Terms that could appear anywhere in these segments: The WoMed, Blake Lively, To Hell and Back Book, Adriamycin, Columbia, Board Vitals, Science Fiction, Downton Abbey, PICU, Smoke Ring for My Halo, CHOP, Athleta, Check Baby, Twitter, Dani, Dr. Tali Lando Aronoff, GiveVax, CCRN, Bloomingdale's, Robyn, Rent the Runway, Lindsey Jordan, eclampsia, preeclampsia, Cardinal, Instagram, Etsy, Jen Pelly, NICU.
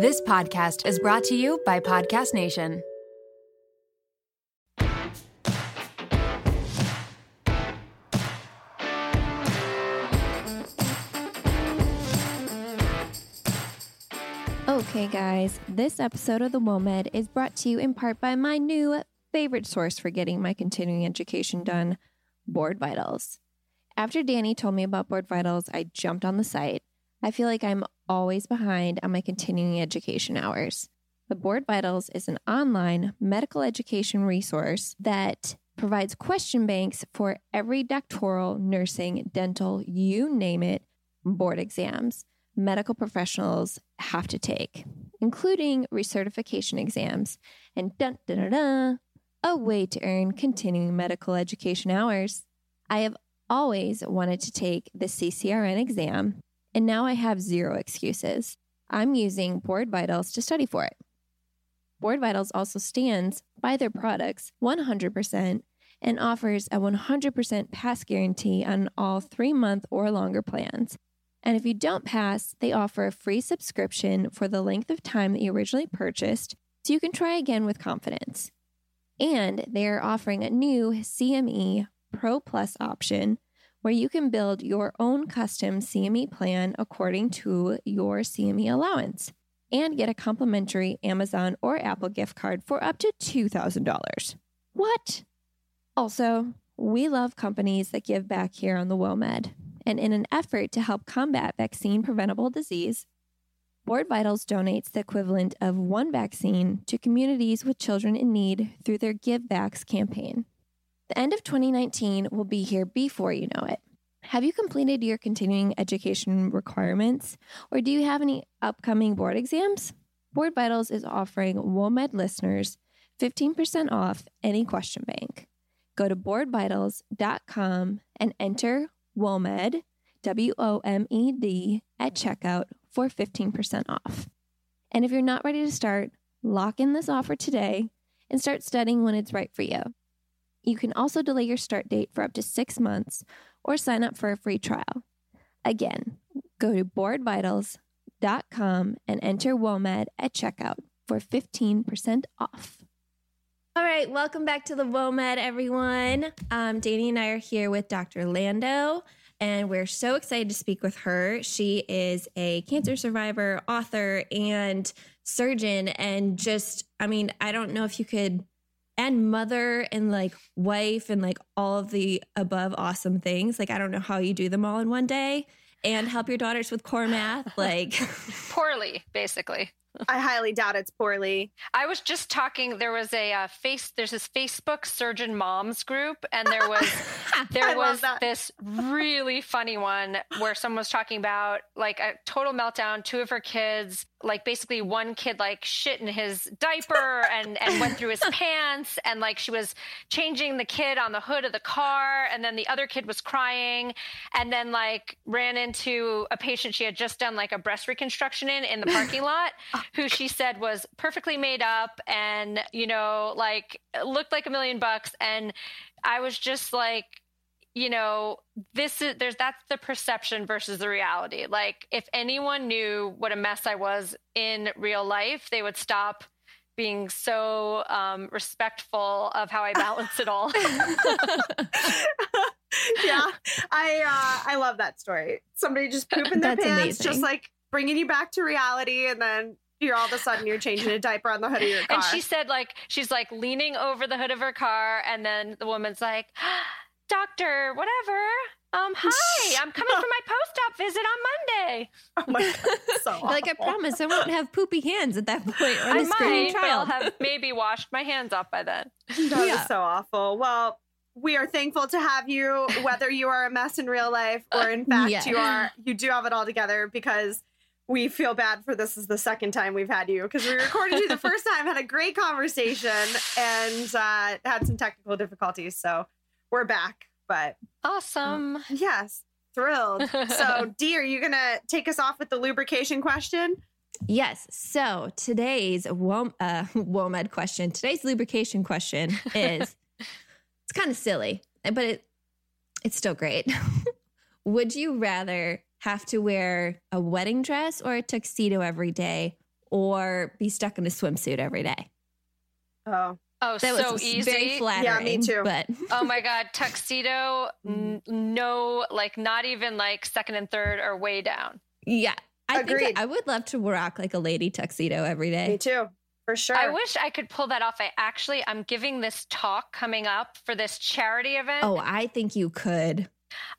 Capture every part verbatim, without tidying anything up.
This podcast is brought to you by Podcast Nation. Okay, guys, this episode of The WoMed is brought to you in part by my new favorite source for getting my continuing education done, Board Vitals. After Danny told me about Board Vitals, I jumped on the site. I feel like I'm always behind on my continuing education hours. But Board Vitals is an online medical education resource that provides question banks for every doctoral, nursing, dental, you name it, board exams medical professionals have to take, including recertification exams, and dun dun dun dun, a way to earn continuing medical education hours. I have always wanted to take the C C R N exam, and now I have zero excuses. I'm using Board Vitals to study for it. Board Vitals also stands by their products one hundred percent and offers a one hundred percent pass guarantee on all three-month or longer plans. And if you don't pass, they offer a free subscription for the length of time that you originally purchased, so you can try again with confidence. And they're offering a new C M E Pro Plus option where you can build your own custom C M E plan according to your C M E allowance and get a complimentary Amazon or Apple gift card for up to two thousand dollars. What? Also, we love companies that give back here on the WoMed. And in an effort to help combat vaccine-preventable disease, Board Vitals donates the equivalent of one vaccine to communities with children in need through their GiveVax campaign. The end of twenty nineteen will be here before you know it. Have you completed your continuing education requirements, or do you have any upcoming board exams? Board Vitals is offering WoMed listeners fifteen percent off any question bank. Go to board vitals dot com and enter WoMed, W O M E D, at checkout for fifteen percent off. And if you're not ready to start, lock in this offer today and start studying when it's right for you. You can also delay your start date for up to six months or sign up for a free trial. Again, go to board vitals dot com and enter WoMed at checkout for fifteen percent off. All right, welcome back to the WoMed, everyone. Um, Danny and I are here with Doctor Lando, and we're so excited to speak with her. She is a cancer survivor, author, and surgeon, and just, I mean, I don't know if you could, and mother, and like wife, and like all of the above awesome things. Like, I don't know how you do them all in one day, and help your daughters with core math, like. Poorly, basically. I highly doubt it's poorly. I was just talking. There was a uh, face. There's this Facebook Surgeon Moms group, and there was there was this really funny one where someone was talking about like a total meltdown. Two of her kids, like basically one kid like shit in his diaper and and went through his pants, and like she was changing the kid on the hood of the car, and then the other kid was crying, and then like ran into a patient she had just done like a breast reconstruction in in the parking lot. Who she said was perfectly made up and, you know, like looked like a million bucks. And I was just like, you know, this is there's that's the perception versus the reality. Like, if anyone knew what a mess I was in real life, they would stop being so um, respectful of how I balance it all. Yeah, I uh, I love that story. Somebody just pooping in their that's pants, amazing. Just like bringing you back to reality, and then you're all of a sudden you're changing a diaper on the hood of your car. And she said, like, she's like leaning over the hood of her car, and then the woman's like, "Doctor, whatever. Um, hi, I'm coming for my post-op visit on Monday." Oh my God, so like, I promise I won't have poopy hands at that point. I might, but I'll have maybe washed my hands off by then. That yeah. was so awful. Well, we are thankful to have you, whether you are a mess in real life or in fact uh, yeah. you are. You do have it all together, because we feel bad for this is the second time we've had you, because we recorded you the first time, had a great conversation, and uh, had some technical difficulties. So we're back, but awesome. Yes. Thrilled. So Dee, are you going to take us off with the lubrication question? Yes. So today's WoMed uh, WoMed question, today's lubrication question is, it's kind of silly, but it it's still great. Would you rather have to wear a wedding dress or a tuxedo every day, or be stuck in a swimsuit every day. Oh, oh, that so was easy. Very flattering, yeah, me too. But oh my God, tuxedo, n- no, like not even like second and third are way down. Yeah, I Agreed. think I would love to rock like a lady tuxedo every day. Me too. For sure. I wish I could pull that off. I actually, I'm giving this talk coming up for this charity event. Oh, I think you could.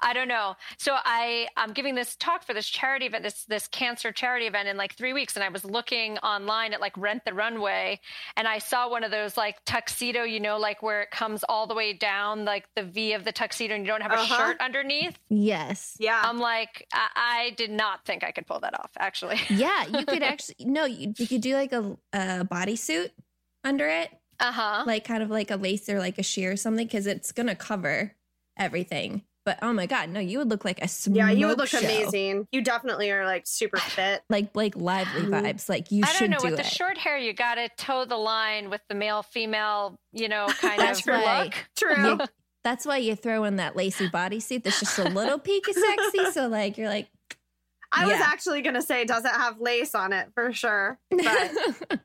I don't know. So I, I'm giving this talk for this charity event, this this cancer charity event in like three weeks. And I was looking online at like Rent the Runway. And I saw one of those like tuxedo, you know, like where it comes all the way down, like the V of the tuxedo and you don't have uh-huh. a shirt underneath. Yes. Yeah. I'm like, I, I did not think I could pull that off, actually. Yeah, you could actually, no, you, you could do like a, a bodysuit under it. Uh-huh. Like kind of like a lace or like a sheer or something, because it's going to cover everything. But oh my God, no, you would look like a smoke Yeah, you would look show. amazing. You definitely are like super fit. Like Blake Lively vibes. Like you should do it. I don't know. Do with it. the short hair, you got to toe the line with the male, female, you know, kind of why, look. True. You, that's why you throw in that lacy bodysuit that's just a little peak of sexy. So like, you're like. I yeah. was actually going to say, does it have lace on it for sure? But.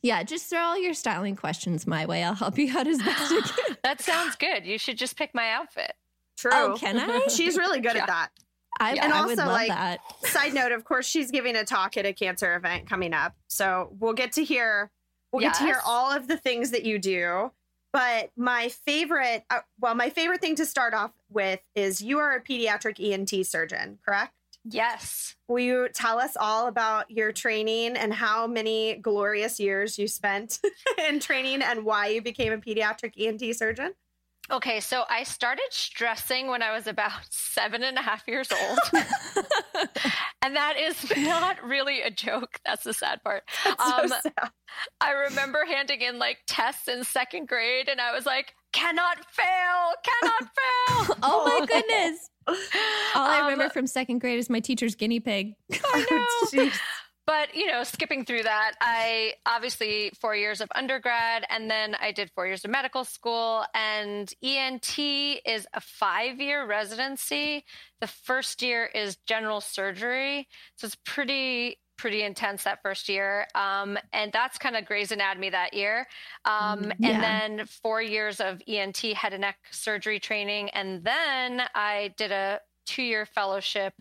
Yeah, just throw all your styling questions my way. I'll help you out as best I can. That sounds good. You should just pick my outfit. True. Oh, can I? She's really good yeah. at that. I, and I also, would love like, that. Side note, of course, she's giving a talk at a cancer event coming up. So we'll get to hear, we'll yes. get to hear all of the things that you do. But my favorite, uh, well, my favorite thing to start off with is you are a pediatric E N T surgeon, correct? Yes. Will you tell us all about your training and how many glorious years you spent in training and why you became a pediatric E N T surgeon? Okay, so I started stressing when I was about seven and a half years old. And that is not really a joke. That's the sad part. Um, so sad. I remember handing in like tests in second grade and I was like, cannot fail, cannot fail. Oh my goodness. All I remember um, from second grade is my teacher's guinea pig. I know. But, you know, skipping through that, I obviously four years of undergrad, and then I did four years of medical school, and E N T is a five-year residency. The first year is general surgery, so it's pretty, pretty intense that first year, um, and that's kind of Grey's Anatomy that year, um, yeah. and then four years of E N T head and neck surgery training, and then I did a two-year fellowship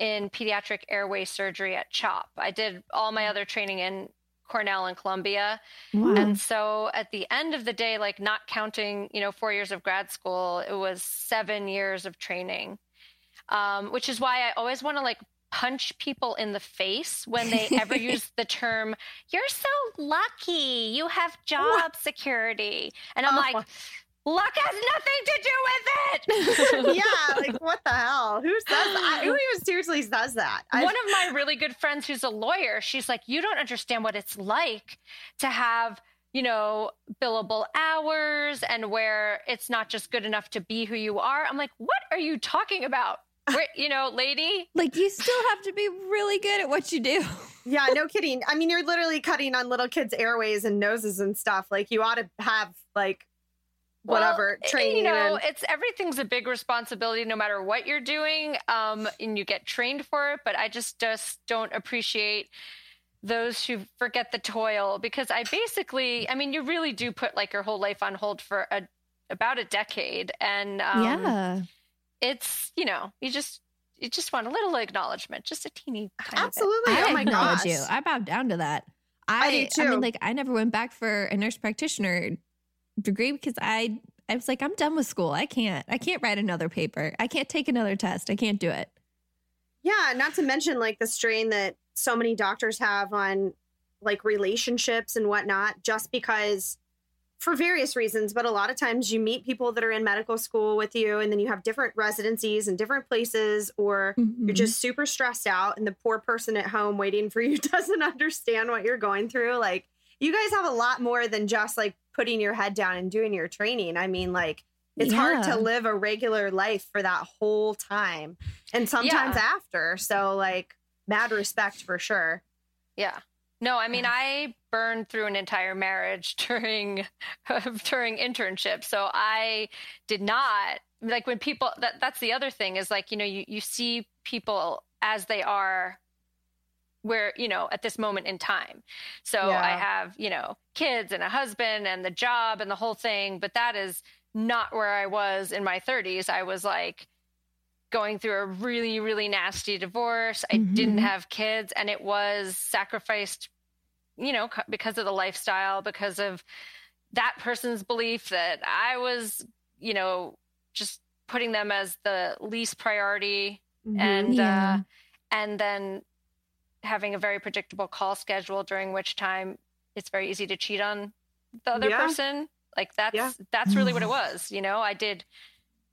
in pediatric airway surgery at CHOP. I did all my other training in Cornell and Columbia. Wow. And so at the end of the day, like not counting, you know, four years of grad school, it was seven years of training, um, which is why I always want to like punch people in the face when they ever use the term, you're so lucky, you have job what? security. And I'm oh. like, luck has nothing to do with it. Yeah, like what the hell? Who says that? Who even seriously says that? I've... One of my really good friends who's a lawyer, she's like, you don't understand what it's like to have, you know, billable hours and where it's not just good enough to be who you are. I'm like, what are you talking about? We're, you know, lady. Like you still have to be really good at what you do. Yeah, no kidding. I mean, you're literally cutting on little kids' airways and noses and stuff. Like you ought to have like whatever well, training. You know, and- it's everything's a big responsibility no matter what you're doing. Um, and you get trained for it, but I just, just don't appreciate those who forget the toil because I basically, I mean, you really do put like your whole life on hold for a, about a decade. And, um, yeah. it's, you know, you just, you just want a little acknowledgement, just a teeny kind Absolutely. of it. I oh my acknowledge gosh. you. I bow down to that. I, I do too. I mean, like I never went back for a nurse practitioner degree because I I was like, I'm done with school. I can't I can't write another paper. I can't take another test. I can't do it. Yeah, not to mention like the strain that so many doctors have on like relationships and whatnot, just because for various reasons. But a lot of times you meet people that are in medical school with you and then you have different residencies and different places or mm-hmm. you're just super stressed out and the poor person at home waiting for you doesn't understand what you're going through. Like you guys have a lot more than just like putting your head down and doing your training. I mean, like it's yeah. hard to live a regular life for that whole time and sometimes yeah. after. So like mad respect for sure. Yeah. No, I mean, yeah. I burned through an entire marriage during, during internship. So I did not like when people, that, that's the other thing is like, you know, you, you see people as they are where, you know, at this moment in time. So yeah. I have, you know, kids and a husband and the job and the whole thing, but that is not where I was in my thirties. I was like going through a really, really nasty divorce. I mm-hmm. didn't have kids, and it was sacrificed, you know, because of the lifestyle, because of that person's belief that I was, you know, just putting them as the least priority. Mm-hmm. And, yeah. uh, and then having a very predictable call schedule, during which time it's very easy to cheat on the other yeah. person. Like that's, yeah. that's really what it was. You know, I did,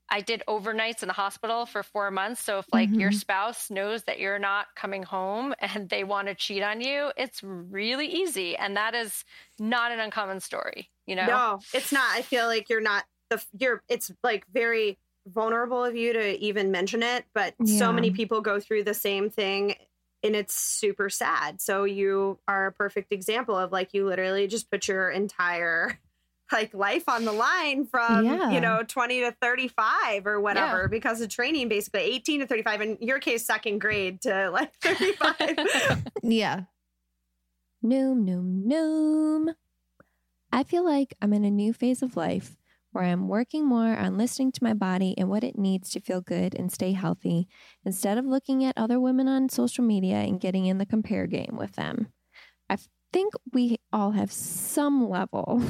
I did overnights in the hospital for four months. So if like mm-hmm. your spouse knows that you're not coming home and they want to cheat on you, it's really easy. And that is not an uncommon story, you know? No, it's not. I feel like you're not the, you're, it's like very vulnerable of you to even mention it, but yeah. so many people go through the same thing. And it's super sad. So you are a perfect example of like, you literally just put your entire like life on the line from, yeah. you know, twenty to thirty-five or whatever, yeah. because of training, basically eighteen to thirty-five, in your case, second grade to like thirty-five. yeah. Noom, noom, noom. I feel like I'm in a new phase of life where I'm working more on listening to my body and what it needs to feel good and stay healthy, instead of looking at other women on social media and getting in the compare game with them. I think we all have some level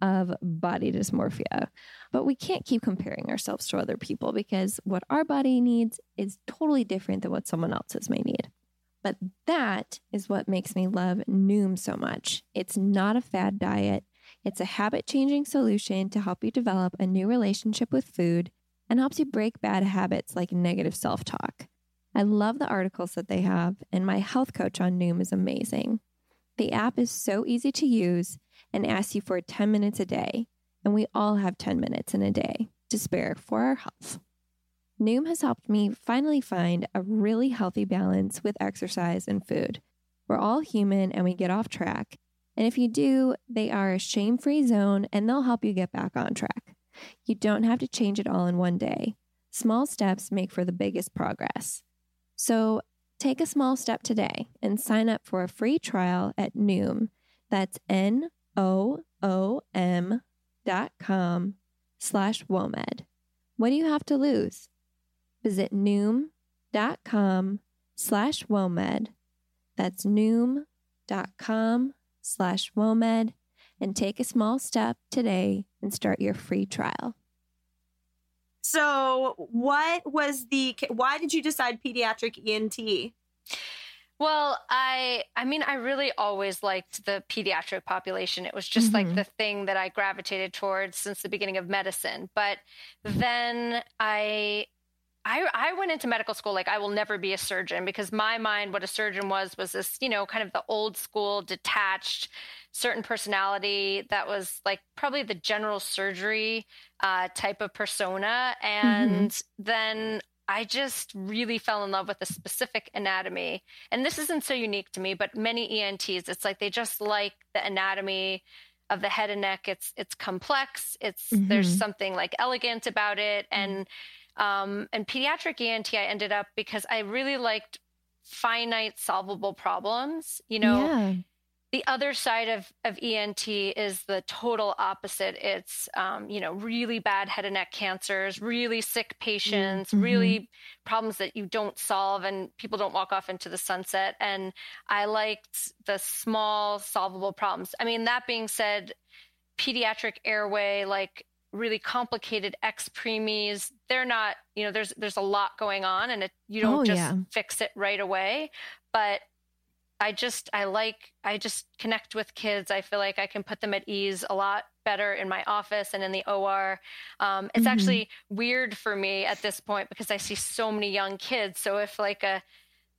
of body dysmorphia, but we can't keep comparing ourselves to other people, because what our body needs is totally different than what someone else's may need. But that is what makes me love Noom so much. It's not a fad diet. It's a habit-changing solution to help you develop a new relationship with food and helps you break bad habits like negative self-talk. I love the articles that they have, and my health coach on Noom is amazing. The app is so easy to use and asks you for ten minutes a day, and we all have ten minutes in a day to spare for our health. Noom has helped me finally find a really healthy balance with exercise and food. We're all human and we get off track. And if you do, they are a shame-free zone, and they'll help you get back on track. You don't have to change it all in one day. Small steps make for the biggest progress. So take a small step today and sign up for a free trial at Noom. That's N-O-O-M dot com slash WOMED. What do you have to lose? Visit Noom dot com slash WOMED. That's Noom dot com slash WOMED, and take a small step today and start your free trial. So what was the, why did you decide pediatric E N T? Well, I, I mean, I really always liked the pediatric population. It was just mm-hmm. like the thing that I gravitated towards since the beginning of medicine. But then I, I, I went into medical school like I will never be a surgeon, because my mind, what a surgeon was, was this, you know, kind of the old school, detached, certain personality that was like probably the general surgery uh, type of persona. And mm-hmm. then I just really fell in love with a specific anatomy. And this isn't so unique to me, but many E N Ts, it's like they just like the anatomy of the head and neck. It's it's complex. It's mm-hmm. there's something like elegant about it, and mm-hmm. Um, and pediatric E N T, I ended up because I really liked finite solvable problems. You know, yeah. the other side of, of E N T is the total opposite. It's, um, you know, really bad head and neck cancers, really sick patients, mm-hmm. really problems that you don't solve and people don't walk off into the sunset. And I liked the small solvable problems. I mean, that being said, pediatric airway, like, really complicated ex-preemies, they're not, you know, there's, there's a lot going on, and it, you don't oh, just yeah. fix it right away. But I just, I like, I just connect with kids. I feel like I can put them at ease a lot better in my office and in the O R. Um, it's mm-hmm. actually weird for me at this point because I see so many young kids. So if like a,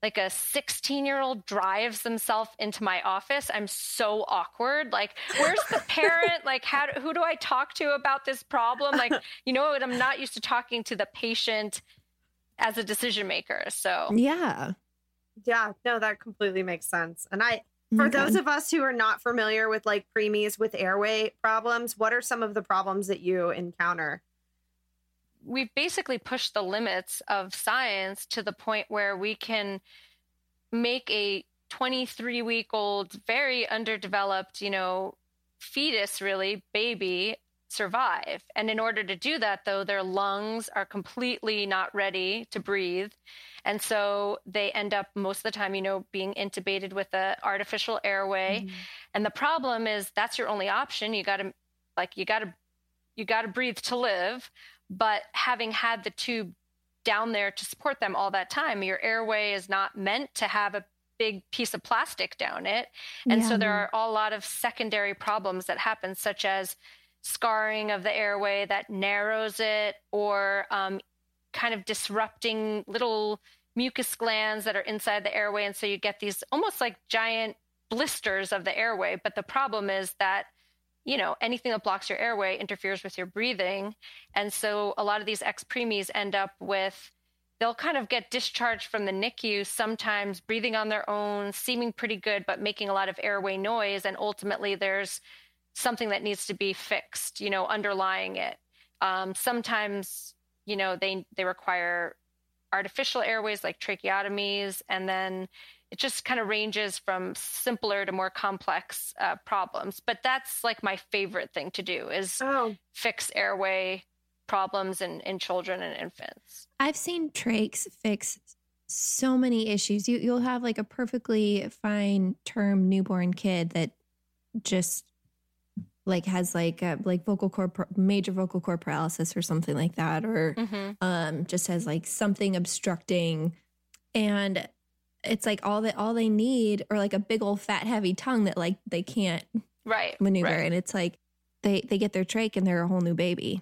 like a sixteen year old drives themselves into my office, I'm so awkward. Like, where's the parent? Like, how, do, who do I talk to about this problem? Like, you know, I'm not used to talking to the patient as a decision maker. So yeah. Yeah, no, that completely makes sense. And I, for okay. those of us who are not familiar with like preemies with airway problems, what are some of the problems that you encounter? We've basically pushed the limits of science to the point where we can make a twenty-three-week-old, very underdeveloped, you know, fetus, really, baby survive. And in order to do that, though, their lungs are completely not ready to breathe. And so they end up most of the time, you know, being intubated with an artificial airway. Mm-hmm. And the problem is that's your only option. You got to, like, you got to, you got to breathe to live. But having had the tube down there to support them all that time, your airway is not meant to have a big piece of plastic down it. And yeah. so there are a lot of secondary problems that happen, such as scarring of the airway that narrows it, or um, kind of disrupting little mucus glands that are inside the airway. And so you get these almost like giant blisters of the airway. But the problem is that, you know, anything that blocks your airway interferes with your breathing. And so a lot of these ex-preemies end up with, they'll kind of get discharged from the NICU, sometimes breathing on their own, seeming pretty good, but making a lot of airway noise. And ultimately there's something that needs to be fixed, you know, underlying it. Um, sometimes, you know, they, they require artificial airways like tracheotomies. And then it just kind of ranges from simpler to more complex uh, problems. But that's like my favorite thing to do is oh. fix airway problems in, in children and infants. I've seen trachs fix so many issues. You, you'll have like a perfectly fine term newborn kid that just like has like a, like vocal cord, major vocal cord paralysis or something like that, or mm-hmm. um, just has like something obstructing, and it's like all that all they need, or like a big old fat heavy tongue that like they can't right, maneuver. Right. And it's like they, they get their trach and they're a whole new baby.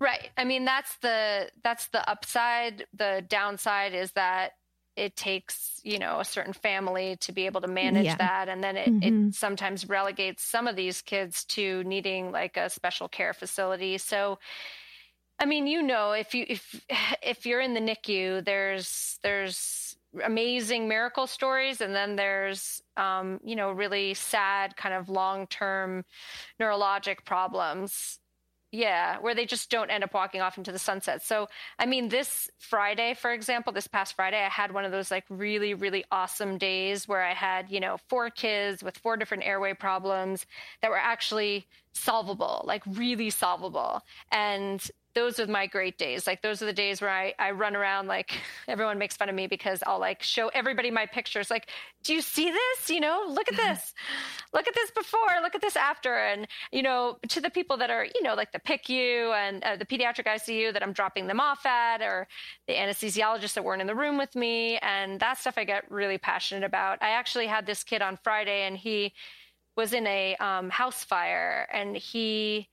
Right. I mean, that's the that's the upside. The downside is that it takes, you know, a certain family to be able to manage yeah. that. And then it, mm-hmm. it sometimes relegates some of these kids to needing like a special care facility. So I mean, you know, if you if if you're in the NICU, there's there's amazing miracle stories. And then there's, um, you know, really sad kind of long-term neurologic problems. Yeah. Where they just don't end up walking off into the sunset. So, I mean, this Friday, for example, this past Friday, I had one of those like really, really awesome days where I had, you know, four kids with four different airway problems that were actually solvable, like really solvable. And those are my great days. Like those are the days where I, I run around, like everyone makes fun of me because I'll like show everybody my pictures. Like, do you see this? You know, look at this, look at this before, look at this after. And, you know, to the people that are, you know, like the P I C U and uh, the pediatric I C U that I'm dropping them off at, or the anesthesiologists that weren't in the room with me. And that stuff I get really passionate about. I actually had this kid on Friday and he was in a um, house fire, and he,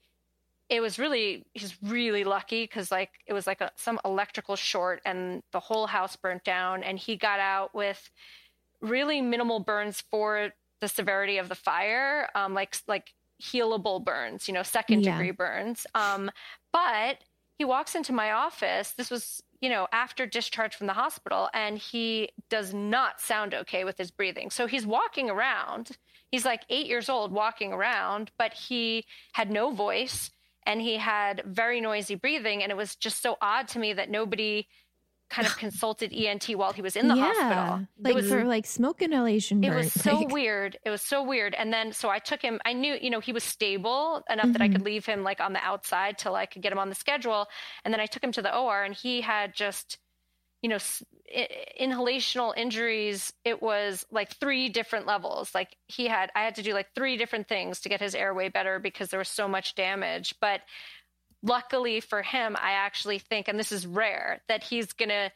It was really, he's really lucky because like, it was like a, some electrical short and the whole house burnt down, and he got out with really minimal burns for the severity of the fire. Um, like, like healable burns, you know, second yeah. degree burns. Um, but he walks into my office. This was, you know, after discharge from the hospital, and he does not sound okay with his breathing. So he's walking around. He's like eight years old walking around, but he had no voice. And he had very noisy breathing. And it was just so odd to me that nobody kind of consulted E N T while he was in the yeah, hospital. Like it was for like smoke inhalation. It burn. was so like. weird. It was so weird. And then, so I took him, I knew, you know, he was stable enough mm-hmm. that I could leave him like on the outside till I could get him on the schedule. And then I took him to the O R, and he had just, you know, I- inhalational injuries. It was like three different levels. Like he had, I had to do like three different things to get his airway better because there was so much damage. But luckily for him, I actually think, and this is rare, that he's going to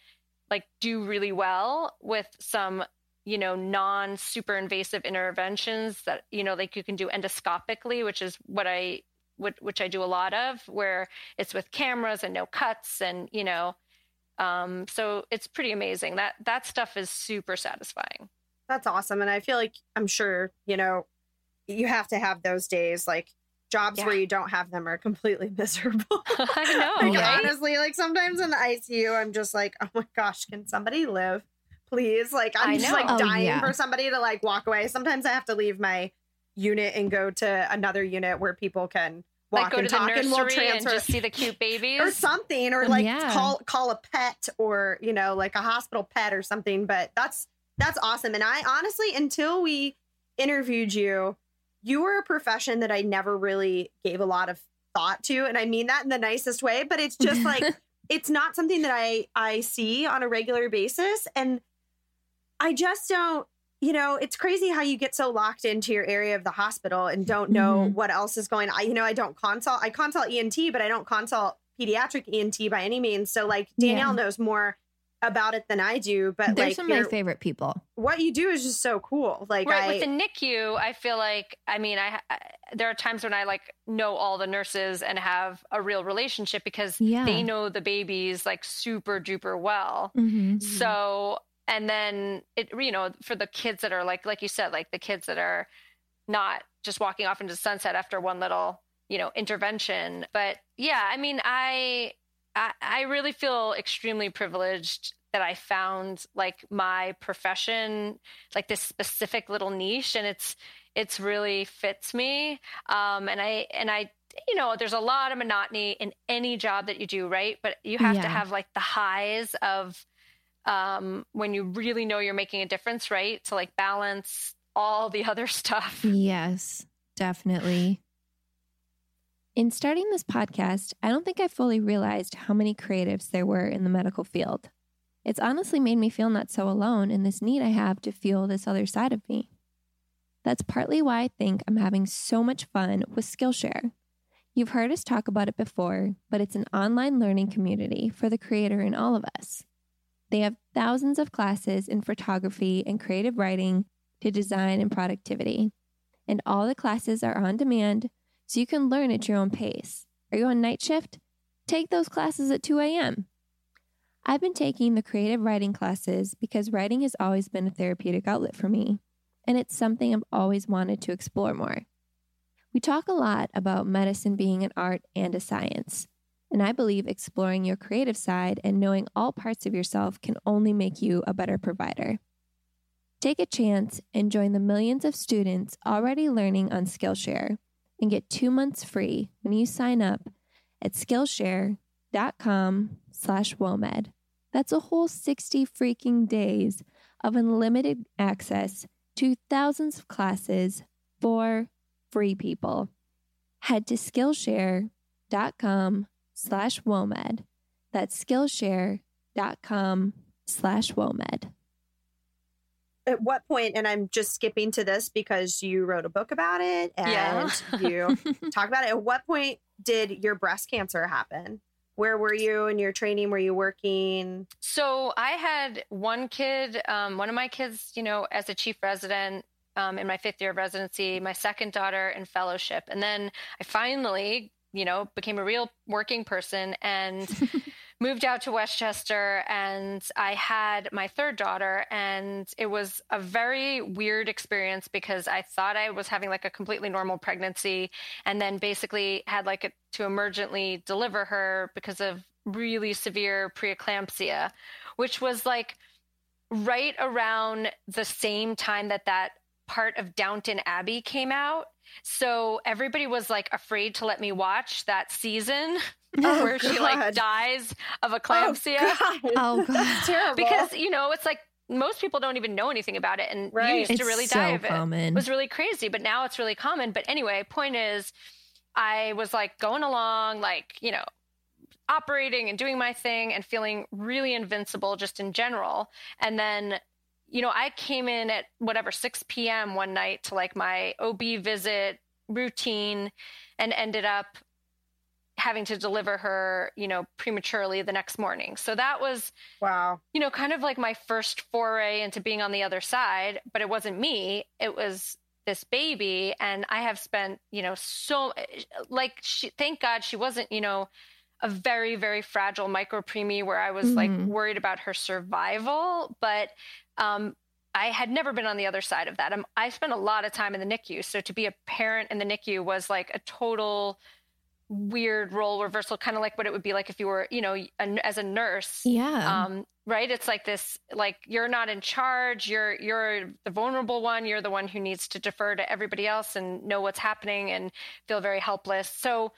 like do really well with some, you know, non super invasive interventions that, you know, like you can do endoscopically, which is what I would, which I do a lot of, where it's with cameras and no cuts and, you know, Um, so it's pretty amazing. That, that stuff is super satisfying. That's awesome. And I feel like, I'm sure, you know, you have to have those days, like jobs yeah. where you don't have them are completely miserable. I know. Like, right? Honestly, like sometimes in the I C U, I'm just like, oh my gosh, can somebody live, please? Like I'm I just know. like oh, dying yeah. for somebody to like walk away. Sometimes I have to leave my unit and go to another unit where people can Like go to the nursery and, we'll transfer, and just see the cute babies or something, or like yeah. call call a pet, or you know, like a hospital pet or something. But that's That's awesome. And I honestly, until we interviewed you, you were a profession that I never really gave a lot of thought to. And I mean that in the nicest way, but it's just like, it's not something that I, I see on a regular basis. And I just don't, you know, it's crazy how you get so locked into your area of the hospital and don't know mm-hmm. what else is going on. I, you know, I don't consult, I consult E N T, but I don't consult pediatric E N T by any means. So like Danielle yeah. knows more about it than I do, but they're like some of my favorite people. What you do is just so cool. Like right, I, with the N I C U, I feel like, I mean, I, I there are times when I like know all the nurses and have a real relationship because yeah. they know the babies like super duper well. Mm-hmm. So, and then it, you know, for the kids that are like, like you said, like the kids that are not just walking off into the sunset after one little, you know, intervention. But yeah, I mean, I, I, I really feel extremely privileged that I found like my profession, like this specific little niche, and it's, it's really fits me. Um, and I, and I, you know, there's a lot of monotony in any job that you do, right? But you have yeah. to have like the highs of, um, when you really know you're making a difference, right? To like balance all the other stuff. Yes, definitely. In starting this podcast, I don't think I fully realized how many creatives there were in the medical field. It's honestly made me feel not so alone in this need I have to feel this other side of me. That's partly why I think I'm having so much fun with Skillshare. You've heard us talk about it before, but it's an online learning community for the creator in all of us. They have thousands of classes in photography and creative writing to design and productivity. And all the classes are on demand, so you can learn at your own pace. Are you on night shift? Take those classes at two a.m. I've been taking the creative writing classes because writing has always been a therapeutic outlet for me, and it's something I've always wanted to explore more. We talk a lot about medicine being an art and a science, and I believe exploring your creative side and knowing all parts of yourself can only make you a better provider. Take a chance and join the millions of students already learning on Skillshare, and get two months free when you sign up at Skillshare.com slash WoMed. That's a whole sixty freaking days of unlimited access to thousands of classes for free people. Head to Skillshare.com slash WoMed. That's Skillshare.com slash WoMed. At what point, and I'm just skipping to this because you wrote a book about it and yeah. you talk about it. At what point did your breast cancer happen? Where were you in your training? Were you working? So I had one kid, um, one of my kids, you know, as a chief resident um, in my fifth year of residency, my second daughter in fellowship. And then I finally, you know, became a real working person and moved out to Westchester, and I had my third daughter, and it was a very weird experience because I thought I was having like a completely normal pregnancy, and then basically had like a, to emergently deliver her because of really severe preeclampsia, which was like right around the same time that that part of Downton Abbey came out. So everybody was like afraid to let me watch that season oh, where God. she like dies of eclampsia. Oh God, oh, God. That's terrible. Because, you know, it's like most people don't even know anything about it, and right. you used it's to really so die of it. Common. It was really crazy, but now it's really common. But anyway, point is, I was like going along, like, you know, operating and doing my thing and feeling really invincible just in general. And then, you know, I came in at whatever, six p.m. one night to like my O B visit routine and ended up having to deliver her, you know, prematurely the next morning. So that was, wow, you know, kind of like my first foray into being on the other side, but it wasn't me. It was this baby. And I have spent, you know, so like, she, thank God she wasn't, you know, a very, very fragile micropreemie where I was mm-hmm. like worried about her survival, but Um, I had never been on the other side of that. I'm, I spent a lot of time in the N I C U. So to be a parent in the N I C U was like a total weird role reversal, kind of like what it would be like if you were, you know, an, as a nurse. Yeah. Um, right. It's like this, like, you're not in charge. You're, you're the vulnerable one. You're the one who needs to defer to everybody else and know what's happening and feel very helpless. So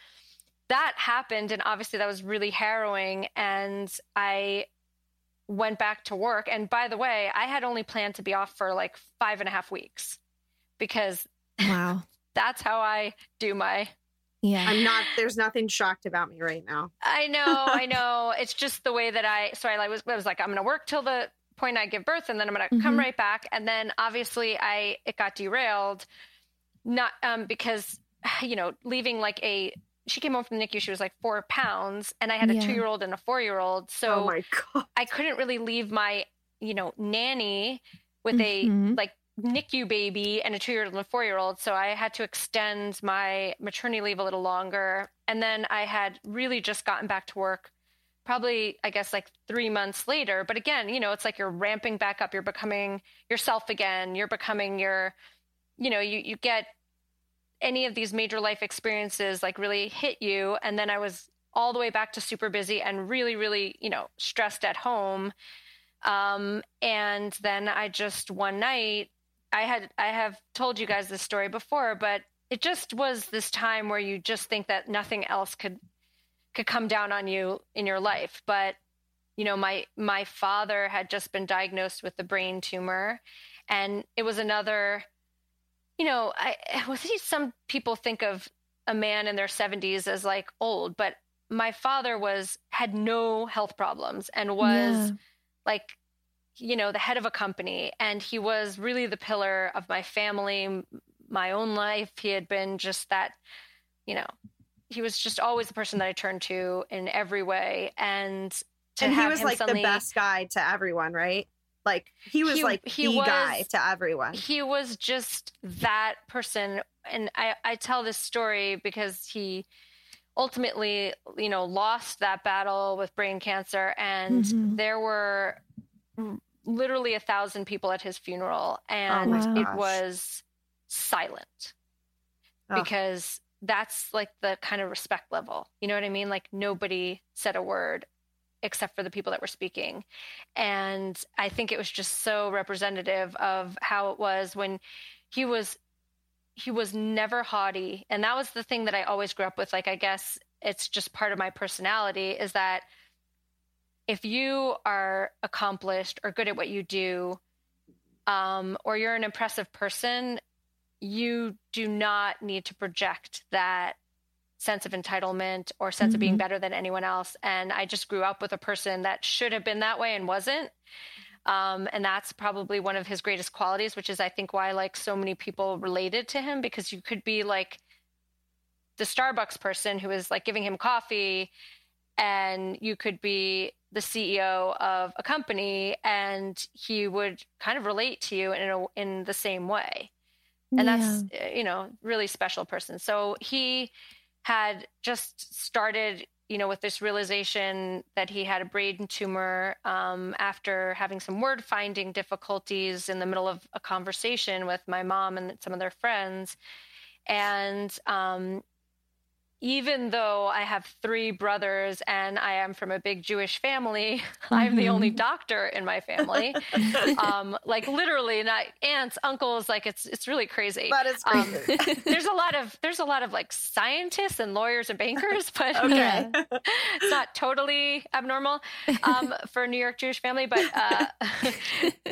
that happened. And obviously that was really harrowing. And I went back to work. And by the way, I had only planned to be off for like five and a half weeks because wow, that's how I do my... Yeah, I'm not, there's nothing shocked about me right now. I know, I know. It's just the way that I, so I was, I was like, I'm going to work till the point I give birth and then I'm going to mm-hmm. come right back. And then obviously I, it got derailed not um, because, you know, leaving like a, she came home from the N I C U, she was like four pounds and I had yeah. a two-year-old and a four-year-old. So oh my God. I couldn't really leave my, you know, nanny with mm-hmm. a like N I C U baby and a two-year-old and a four-year-old. So I had to extend my maternity leave a little longer. And then I had really just gotten back to work probably, I guess, like three months later. But again, you know, it's like you're ramping back up. You're becoming yourself again. You're becoming your, you know, you, you get any of these major life experiences like really hit you. And then I was all the way back to super busy and really, really, you know, stressed at home. Um, and then I just one night, I had, I have told you guys this story before, but it just was this time where you just think that nothing else could, could come down on you in your life. But, you know, my, my father had just been diagnosed with a brain tumor and it was another, you know, I, well, some people think of a man in their seventies as like old, but my father was, had no health problems and was yeah. like, you know, the head of a company. And he was really the pillar of my family, my own life. He had been just that, you know, he was just always the person that I turned to in every way. And to and have he was him like suddenly, the best guy to everyone, right? Like he was he, like he the was, guy to everyone. He was just that person. And I, I tell this story because he ultimately, you know, lost that battle with brain cancer. And mm-hmm. there were literally a thousand people at his funeral and oh it was silent oh. because that's like the kind of respect level. You know what I mean? Like nobody said a word except for the people that were speaking. And I think it was just so representative of how it was when he was, he was never haughty. And that was the thing that I always grew up with. Like, I guess it's just part of my personality is that if you are accomplished or good at what you do, um, or you're an impressive person, you do not need to project that sense of entitlement or sense mm-hmm. of being better than anyone else. And I just grew up with a person that should have been that way and wasn't. Um, and that's probably one of his greatest qualities, which is I think why like so many people related to him, because you could be like the Starbucks person who is like giving him coffee and you could be the C E O of a company and he would kind of relate to you in a, in the same way. And yeah. that's, you know, really special person. So he had just started, you know, with this realization that he had a brain tumor um, after having some word finding difficulties in the middle of a conversation with my mom and some of their friends. And, um, even though I have three brothers and I am from a big Jewish family, mm-hmm. I'm the only doctor in my family. um, like literally not aunts, uncles, like it's, it's really crazy. But it's crazy. Um, there's a lot of, there's a lot of like scientists and lawyers and bankers, but okay. it's not totally abnormal, um, for a New York Jewish family, but, uh,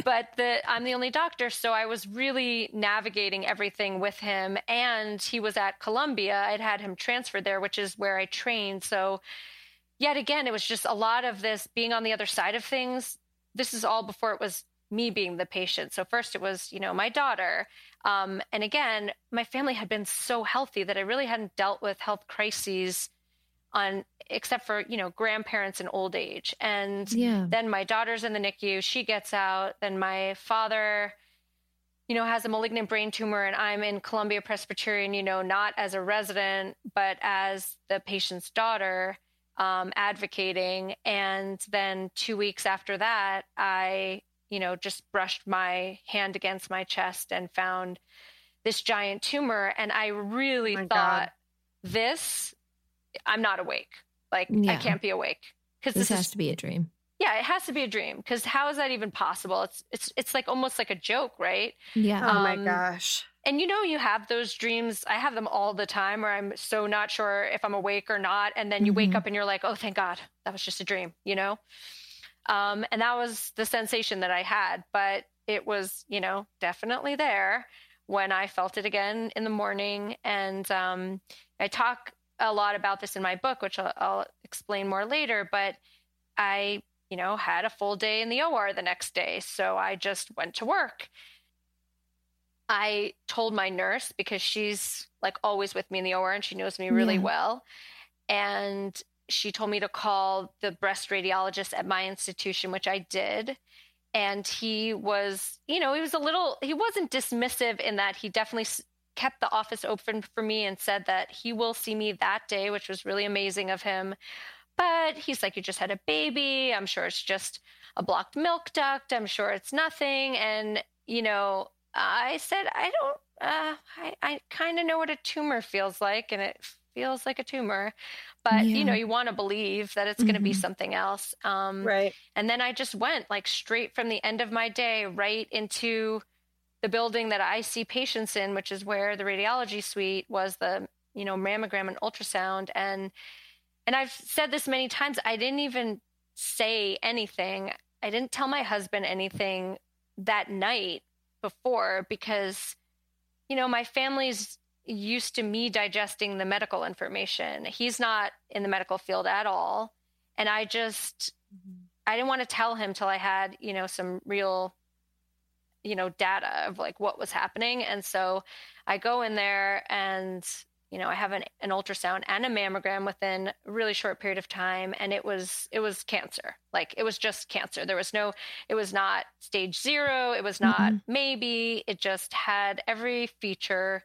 but the, I'm the only doctor. So I was really navigating everything with him and he was at Columbia. I'd had him transfer there, which is where I trained. So yet again, it was just a lot of this being on the other side of things. This is all before it was me being the patient. So first it was, you know, my daughter. Um, and again, my family had been so healthy that I really hadn't dealt with health crises on, except for, you know, grandparents and old age. And yeah. then my daughter's in the N I C U, she gets out. Then my father, you know, has a malignant brain tumor and I'm in Columbia Presbyterian, you know, not as a resident, but as the patient's daughter, um, advocating. And then two weeks after that, I, you know, just brushed my hand against my chest and found this giant tumor. And I really my thought God. this, I'm not awake. Like yeah. I can't be awake. Cause this, this has is, to be a dream. Yeah, it has to be a dream because how is that even possible? It's it's it's like almost like a joke, right? Yeah. Um, oh my gosh. And you know, you have those dreams. I have them all the time where I'm so not sure if I'm awake or not. And then you mm-hmm. wake up and you're like, oh, thank God, that was just a dream, you know? Um, and that was the sensation that I had, but it was, you know, definitely there when I felt it again in the morning. And um, I talk a lot about this in my book, which I'll, I'll explain more later, but I, you know, had a full day in the O R the next day. So I just went to work. I told my nurse, because she's like always with me in the O R and she knows me really yeah. well. And she told me to call the breast radiologist at my institution, which I did. And he was, you know, he was a little, he wasn't dismissive in that he definitely kept the office open for me and said that he will see me that day, which was really amazing of him. But he's like, you just had a baby. I'm sure it's just a blocked milk duct. I'm sure it's nothing. And, you know, I said, I don't, uh, I, I kind of know what a tumor feels like. And it feels like a tumor, but yeah. you know, you want to believe that it's mm-hmm. going to be something else. Um, right. And then I just went like straight from the end of my day, right into the building that I see patients in, which is where the radiology suite was, the, you know, mammogram and ultrasound. And, and I've said this many times, I didn't even say anything. I didn't tell my husband anything that night before, because, you know, my family's used to me digesting the medical information. He's not in the medical field at all. And I just, I didn't want to tell him till I had, you know, some real, you know, data of like what was happening. And so I go in there and, you know, I have an, an ultrasound and a mammogram within a really short period of time. And it was, it was cancer. Like it was just cancer. There was no, it was not stage zero. It was not mm-hmm. maybe. It just had every feature.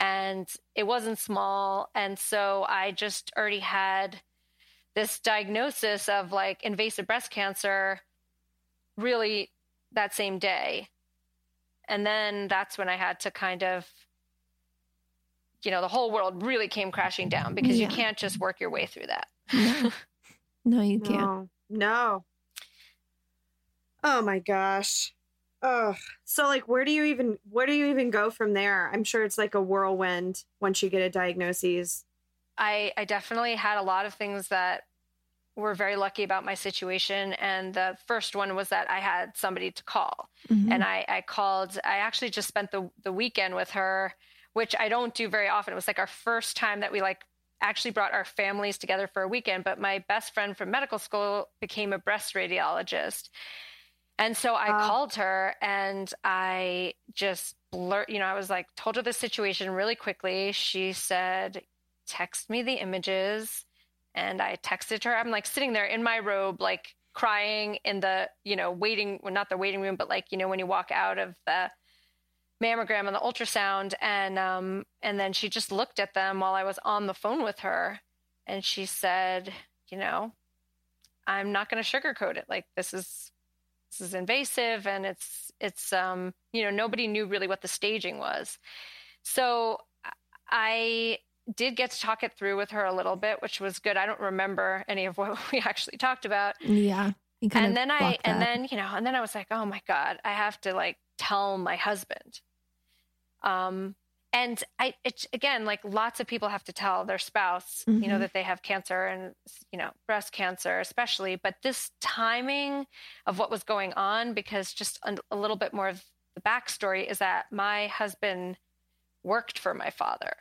And it wasn't small. And so I just already had this diagnosis of like invasive breast cancer really that same day. And then that's when I had to kind of, you know, the whole world really came crashing down, because yeah. you can't just work your way through that. No, no you can't. No. no. Oh my gosh. Oh, so like, where do you even, where do you even go from there? I'm sure it's like a whirlwind once you get a diagnosis. I, I definitely had a lot of things that were very lucky about my situation. And the first one was that I had somebody to call mm-hmm. and I, I called, I actually just spent the, the weekend with her, which I don't do very often. It was like our first time that we like actually brought our families together for a weekend, but my best friend from medical school became a breast radiologist. And so I uh, called her and I just blurt, you know, I was like, told her the situation really quickly. She said, text me the images. And I texted her. I'm like sitting there in my robe, like crying in the, you know, waiting, well, not the waiting room, but like, you know, when you walk out of the mammogram and the ultrasound. And, um, and then she just looked at them while I was on the phone with her. And she said, you know, I'm not going to sugarcoat it. Like this is, This is invasive, and it's, it's, um, you know, nobody knew really what the staging was. So I did get to talk it through with her a little bit, which was good. I don't remember any of what we actually talked about. Yeah. And then I, that. and then, you know, and then I was like, oh my God, I have to like tell my husband. Um, and I, it's again, like lots of people have to tell their spouse, mm-hmm. you know, that they have cancer and, you know, breast cancer, especially, but this timing of what was going on, because just a little bit more of the backstory is that my husband worked for my father.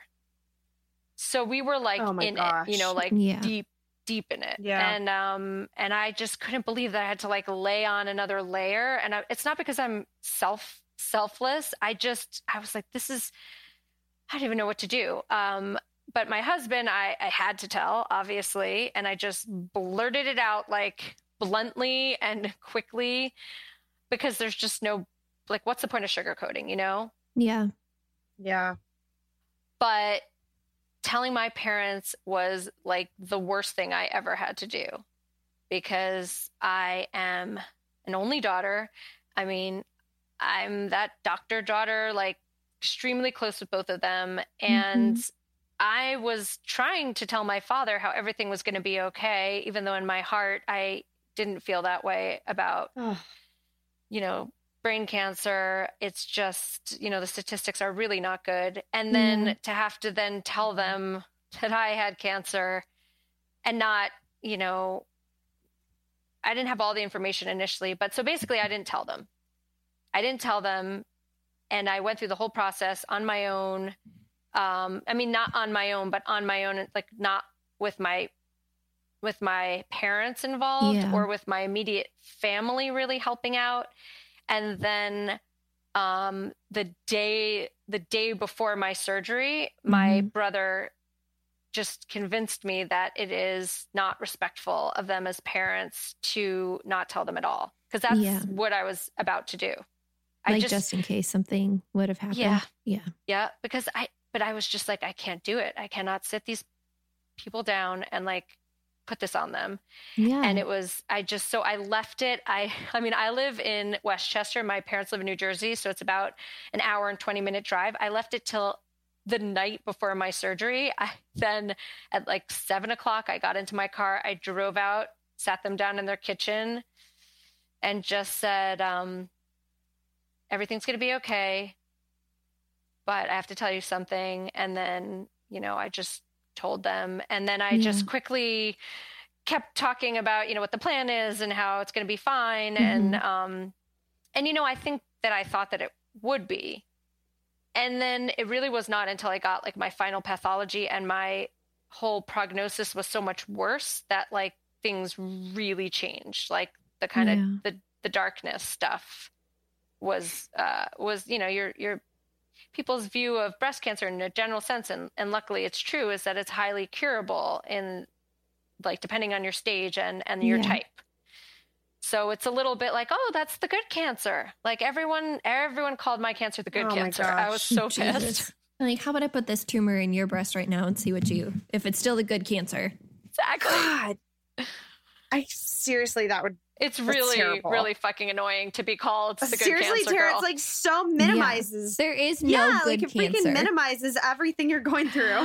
So we were like oh in gosh. it, you know, like yeah. deep, deep in it. Yeah. And, um, and I just couldn't believe that I had to like lay on another layer. And I, it's not because I'm self selfless. I just, I was like, this is, I didn't even know what to do. Um, but my husband, I, I had to tell, obviously, and I just blurted it out like bluntly and quickly, because there's just no, like, what's the point of sugarcoating, you know? Yeah. Yeah. But telling my parents was like the worst thing I ever had to do, because I am an only daughter. I mean, I'm that doctor daughter, like, extremely close with both of them. And mm-hmm. I was trying to tell my father how everything was going to be okay, even though in my heart, I didn't feel that way about, Ugh. you know, brain cancer. It's just, you know, the statistics are really not good. And then mm-hmm. to have to then tell them that I had cancer and not, you know, I didn't have all the information initially, but so basically I didn't tell them. I didn't tell them. And I went through the whole process on my own. Um, I mean, not on my own, but on my own, like not with my, with my parents involved yeah. or with my immediate family really helping out. And then, um, the day, the day before my surgery, mm-hmm. my brother just convinced me that it is not respectful of them as parents to not tell them at all. Cause that's yeah. what I was about to do. I like just, just in case something would have happened. Yeah. Yeah. Yeah. Because I, but I was just like, I can't do it. I cannot sit these people down and like put this on them. Yeah. And it was, I just, so I left it. I, I mean, I live in Westchester. My parents live in New Jersey. So it's about an hour and twenty minute drive. I left it till the night before my surgery. I then at like seven o'clock, I got into my car. I drove out, sat them down in their kitchen and just said, um, everything's going to be okay, but I have to tell you something. And then, you know, I just told them, and then I yeah. just quickly kept talking about, you know, what the plan is and how it's going to be fine. Mm-hmm. And, um, and, you know, I think that I thought that it would be, and then it really was not until I got like my final pathology and my whole prognosis was so much worse that like things really changed, like the kind yeah. of the, the darkness stuff. was, uh, was, you know, your, your people's view of breast cancer in a general sense. And, and luckily it's true, is that it's highly curable in like, depending on your stage and, and your yeah. type. So it's a little bit like, oh, that's the good cancer. Like everyone, everyone called my cancer the good oh cancer. I was so Jesus. pissed. I'm like, how about I put this tumor in your breast right now and see what you, if it's still the good cancer. Exactly. God. I seriously, that would, it's really, terrible. really fucking annoying to be called the good Seriously, cancer Tara, girl. It's like so minimizes. Yeah. There is no yeah, good like, cancer. It freaking minimizes everything you're going through.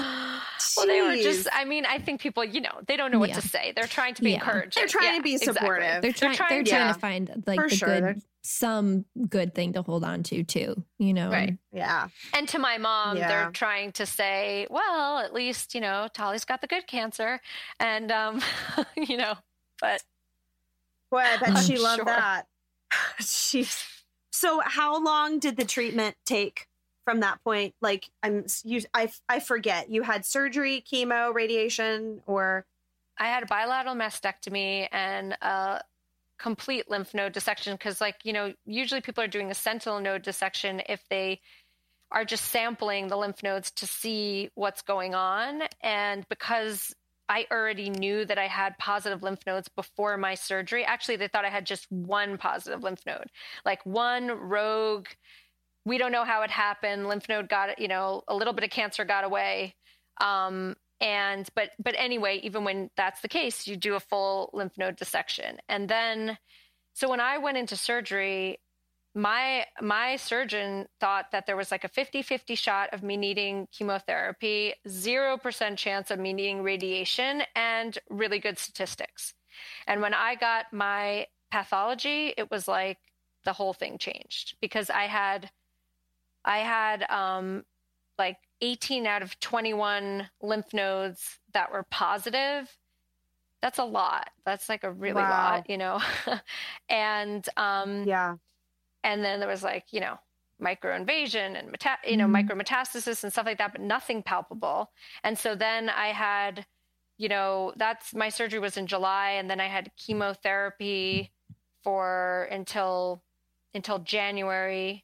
Well, they were just, I mean, I think people, you know, they don't know what yeah. to say. They're trying to be yeah. encouraged. They're trying yeah, to be supportive. Exactly. They're, try- they're trying, they're trying yeah. to find like For the sure. good, they're... some good thing to hold on to too, you know? Right. Yeah. And to my mom, yeah. they're trying to say, well, at least, you know, Tali's got the good cancer. And, um, you know, but. Boy, I bet I'm she loved sure. that. Jeez. So how long did the treatment take from that point? Like, I'm, you, I, I forget. You had surgery, chemo, radiation, or? I had a bilateral mastectomy and a complete lymph node dissection because, like, you know, usually people are doing a sentinel node dissection if they are just sampling the lymph nodes to see what's going on. And because I already knew that I had positive lymph nodes before my surgery. Actually, they thought I had just one positive lymph node, like one rogue. We don't know how it happened. Lymph node got, you know, a little bit of cancer got away. Um, and, but, but anyway, even when that's the case, you do a full lymph node dissection. And then, so when I went into surgery, my, my surgeon thought that there was like a fifty-fifty shot of me needing chemotherapy, zero percent chance of me needing radiation, and really good statistics. And when I got my pathology, it was like the whole thing changed because I had, I had, um, like eighteen out of twenty-one lymph nodes that were positive. That's a lot. That's like a really wow. lot, you know? and, um, yeah. And then there was like, you know, microinvasion and, meta- you know, mm-hmm. micrometastasis and stuff like that, but nothing palpable. And so then I had, you know, that's my surgery was in July. And then I had chemotherapy for until, until January,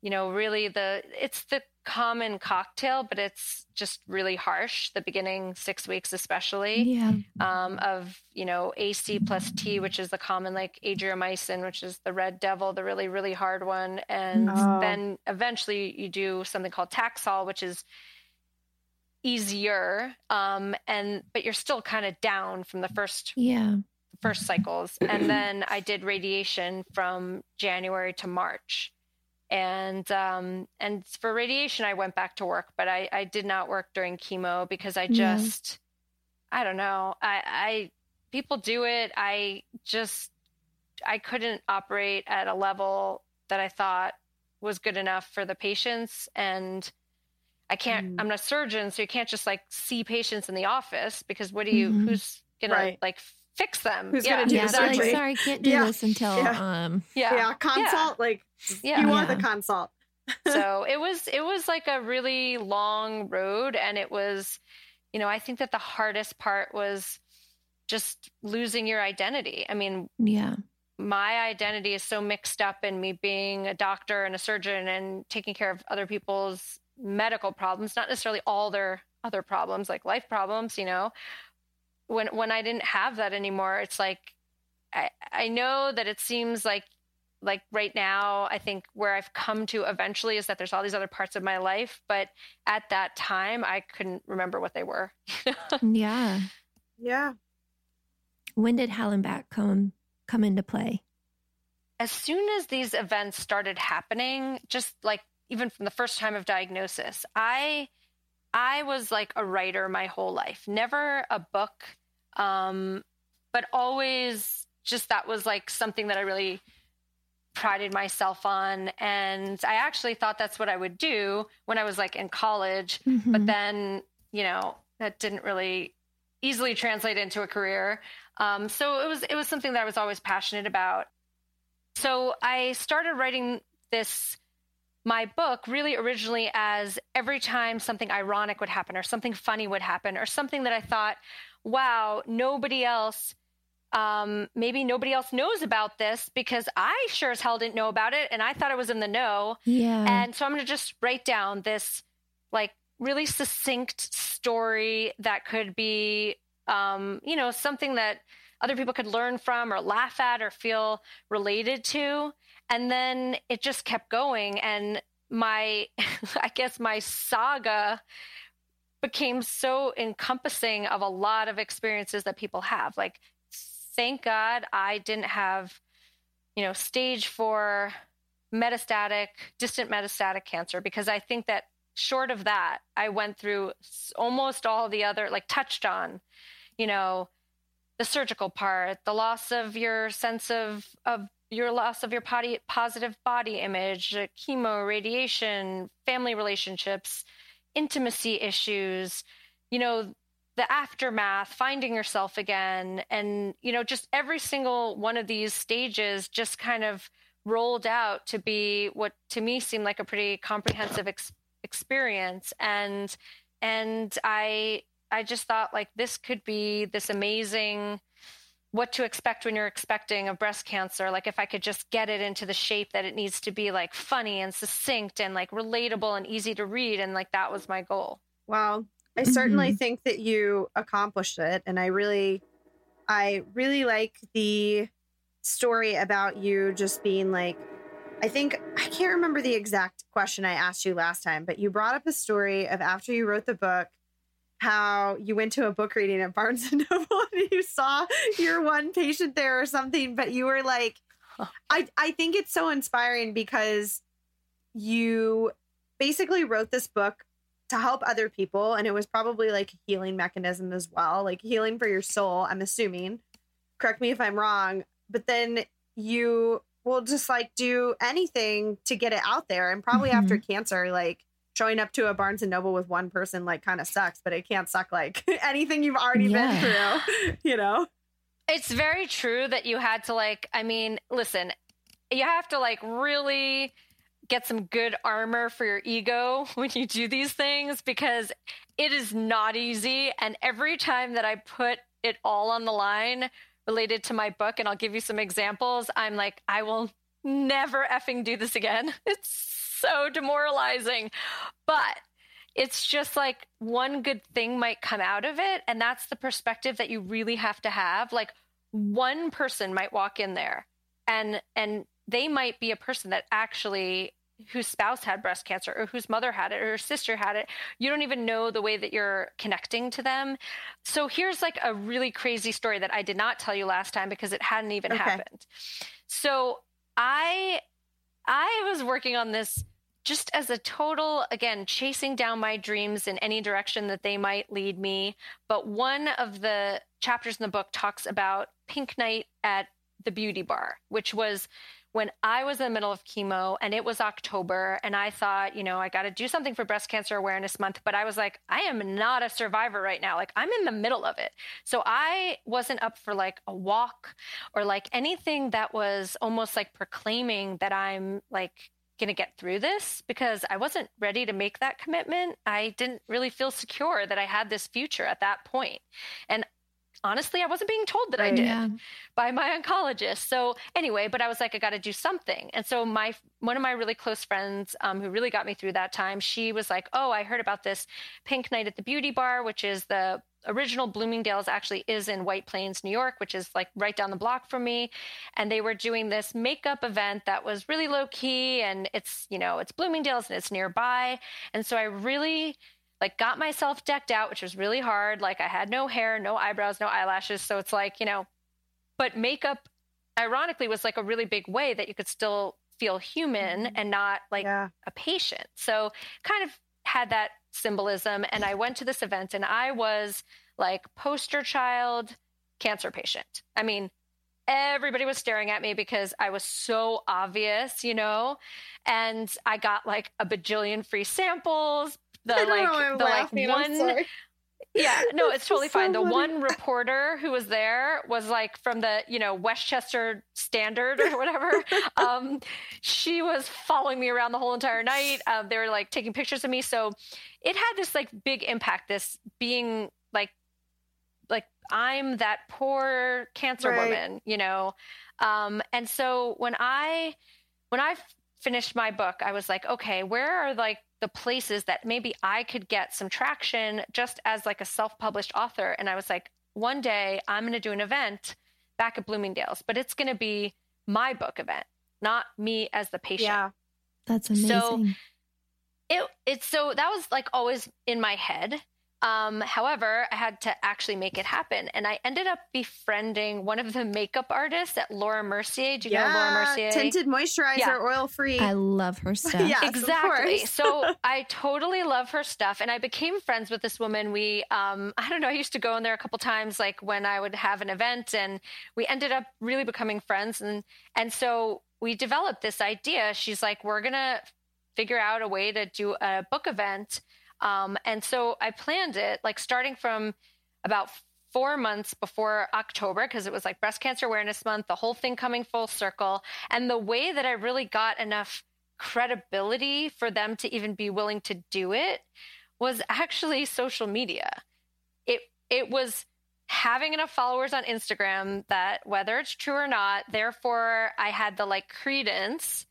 you know, really the, it's the common cocktail, but it's just really harsh. The beginning six weeks, especially yeah. um, of, you know, A C plus T, which is the common, like Adriamycin, which is the red devil, the really, really hard one. And oh. then eventually you do something called Taxol, which is easier. Um, and, but you're still kind of down from the first, yeah. first cycles. And then I did radiation from January to March. And, um, and for radiation, I went back to work, but I, I did not work during chemo because I just, yeah. I don't know. I, I, people do it. I just, I couldn't operate at a level that I thought was good enough for the patients. And I can't, mm. I'm not a surgeon, so you can't just like see patients in the office because what do you, mm-hmm. who's gonna right. like fix them. Who's yeah. going to do yeah, the surgery? Like, sorry, can't do yeah. this until... Yeah. um Yeah, yeah. consult. Yeah. Like, yeah. you want yeah. the consult. So it was, it was like a really long road. And it was, you know, I think that the hardest part was just losing your identity. I mean, yeah, my identity is so mixed up in me being a doctor and a surgeon and taking care of other people's medical problems, not necessarily all their other problems, like life problems, you know, when, when I didn't have that anymore, it's like, I, I know that it seems like, like right now, I think where I've come to eventually is that there's all these other parts of my life, but at that time I couldn't remember what they were. Yeah. Yeah. When did Hell and Back come, come into play? As soon as these events started happening, just like even from the first time of diagnosis, I, I was like a writer my whole life, never a book. Um, but always just, that was like something that I really prided myself on. And I actually thought that's what I would do when I was like in college, mm-hmm. but then, you know, that didn't really easily translate into a career. Um, so it was, it was something that I was always passionate about. So I started writing this, my book really originally as every time something ironic would happen or something funny would happen or something that I thought, wow, nobody else Um, maybe nobody else knows about this because I sure as hell didn't know about it. And I thought I was in the know. Yeah. And so I'm going to just write down this like really succinct story that could be, um, you know, something that other people could learn from or laugh at or feel related to. And then it just kept going. And my, I guess my saga became so encompassing of a lot of experiences that people have. Like, thank God I didn't have, you know, stage four metastatic, distant metastatic cancer, because I think that short of that, I went through almost all the other, like touched on, you know, the surgical part, the loss of your sense of, of your loss of your body, positive body image, chemo, radiation, family relationships, intimacy issues, you know, the aftermath, finding yourself again. And, you know, just every single one of these stages just kind of rolled out to be what to me seemed like a pretty comprehensive ex- experience. And, and I, I just thought like, this could be this amazing, what to expect when you're expecting of breast cancer. Like if I could just get it into the shape that it needs to be, like funny and succinct and like relatable and easy to read. And like, that was my goal. Wow. I certainly mm-hmm. think that you accomplished it. And I really, I really like the story about you just being like, I think, I can't remember the exact question I asked you last time, but you brought up a story of after you wrote the book, how you went to a book reading at Barnes and Noble and you saw your one patient there or something, but you were like, I, I think it's so inspiring because you basically wrote this book to help other people. And it was probably like a healing mechanism as well, like healing for your soul, I'm assuming. Correct me if I'm wrong, but then you will just like do anything to get it out there. And probably mm-hmm. after cancer, like showing up to a Barnes and Noble with one person, like kind of sucks, but it can't suck like anything you've already yeah. been through, you know? It's very true that you had to like, I mean, listen, you have to like really get some good armor for your ego when you do these things, because it is not easy. And every time that I put it all on the line related to my book, and I'll give you some examples, I'm like, I will never effing do this again. It's so demoralizing, but it's just like one good thing might come out of it. And that's the perspective that you really have to have. Like one person might walk in there and, and they might be a person that actually whose spouse had breast cancer or whose mother had it or her sister had it. You don't even know the way that you're connecting to them. So here's like a really crazy story that I did not tell you last time because it hadn't even okay. happened. So I, I was working on this just as a total, again, chasing down my dreams in any direction that they might lead me. But one of the chapters in the book talks about Pink Night at the Beauty Bar, which was when I was in the middle of chemo and it was October and I thought, you know, I got to do something for Breast Cancer Awareness Month, but I was like, I am not a survivor right now. Like, I'm in the middle of it. So I wasn't up for like a walk or like anything that was almost like proclaiming that I'm like going to get through this, because I wasn't ready to make that commitment. I didn't really feel secure that I had this future at that point. And honestly, I wasn't being told that I did yeah. by my oncologist. So anyway, but I was like, I got to do something. And so my, one of my really close friends um, who really got me through that time, she was like, oh, I heard about this Pink Night at the Beauty Bar, which is the original Bloomingdale's, actually is in White Plains, New York, which is like right down the block from me. And they were doing this makeup event that was really low key, and it's, you know, it's Bloomingdale's and it's nearby. And so I really like got myself decked out, which was really hard. Like, I had no hair, no eyebrows, no eyelashes. So it's like, you know, but makeup ironically was like a really big way that you could still feel human mm-hmm. and not like yeah. a patient. So kind of had that symbolism. And I went to this event and I was like poster child cancer patient. I mean, everybody was staring at me because I was so obvious, you know, and I got like a bajillion free samples. The I don't like, know, I'm the laughing. Like one, I'm yeah, no, it's totally so fine. Funny. The one reporter who was there was like from the, you know, Westchester Standard or whatever. um, she was following me around the whole entire night. Uh, they were like taking pictures of me. So it had this like big impact, this being like, like I'm that poor cancer right. woman, you know? Um, and so when I, when I finished my book, I was like, okay, where are like the places that maybe I could get some traction just as like a self-published author. And I was like, one day I'm going to do an event back at Bloomingdale's, but it's going to be my book event, not me as the patient. Yeah. That's amazing. So it, it's, so that was like always in my head. Um, however, I had to actually make it happen. And I ended up befriending one of the makeup artists at Laura Mercier. Do you yeah. know Laura Mercier? Tinted moisturizer, yeah. oil-free. I love her stuff. Yeah, exactly. So I totally love her stuff. And I became friends with this woman. We, um, I don't know, I used to go in there a couple times, like when I would have an event, and we ended up really becoming friends. And, and so we developed this idea. She's like, we're going to figure out a way to do a book event. Um, and so I planned it like starting from about four months before October, because it was like Breast Cancer Awareness Month, the whole thing coming full circle. And the way that I really got enough credibility for them to even be willing to do it was actually social media. It, it was having enough followers on Instagram that whether it's true or not, therefore I had the like credence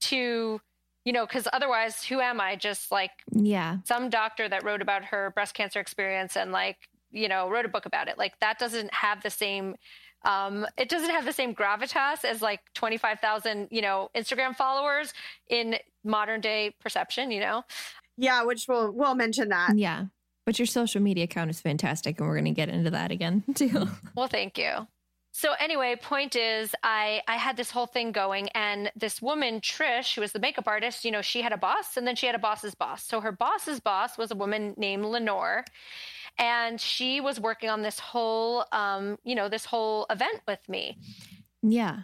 to, you know, because otherwise, who am I? Just like yeah, some doctor that wrote about her breast cancer experience and like, you know, wrote a book about it. Like that doesn't have the same, um, it doesn't have the same gravitas as like twenty-five thousand, you know, Instagram followers in modern day perception, you know? Yeah, which we'll, we'll mention that. Yeah. But your social media account is fantastic. And we're going to get into that again too. Well, thank you. So anyway, point is I, I had this whole thing going, and this woman, Trish, who was the makeup artist, you know, she had a boss, and then she had a boss's boss. So her boss's boss was a woman named Lenore, and she was working on this whole, um, you know, this whole event with me. Yeah.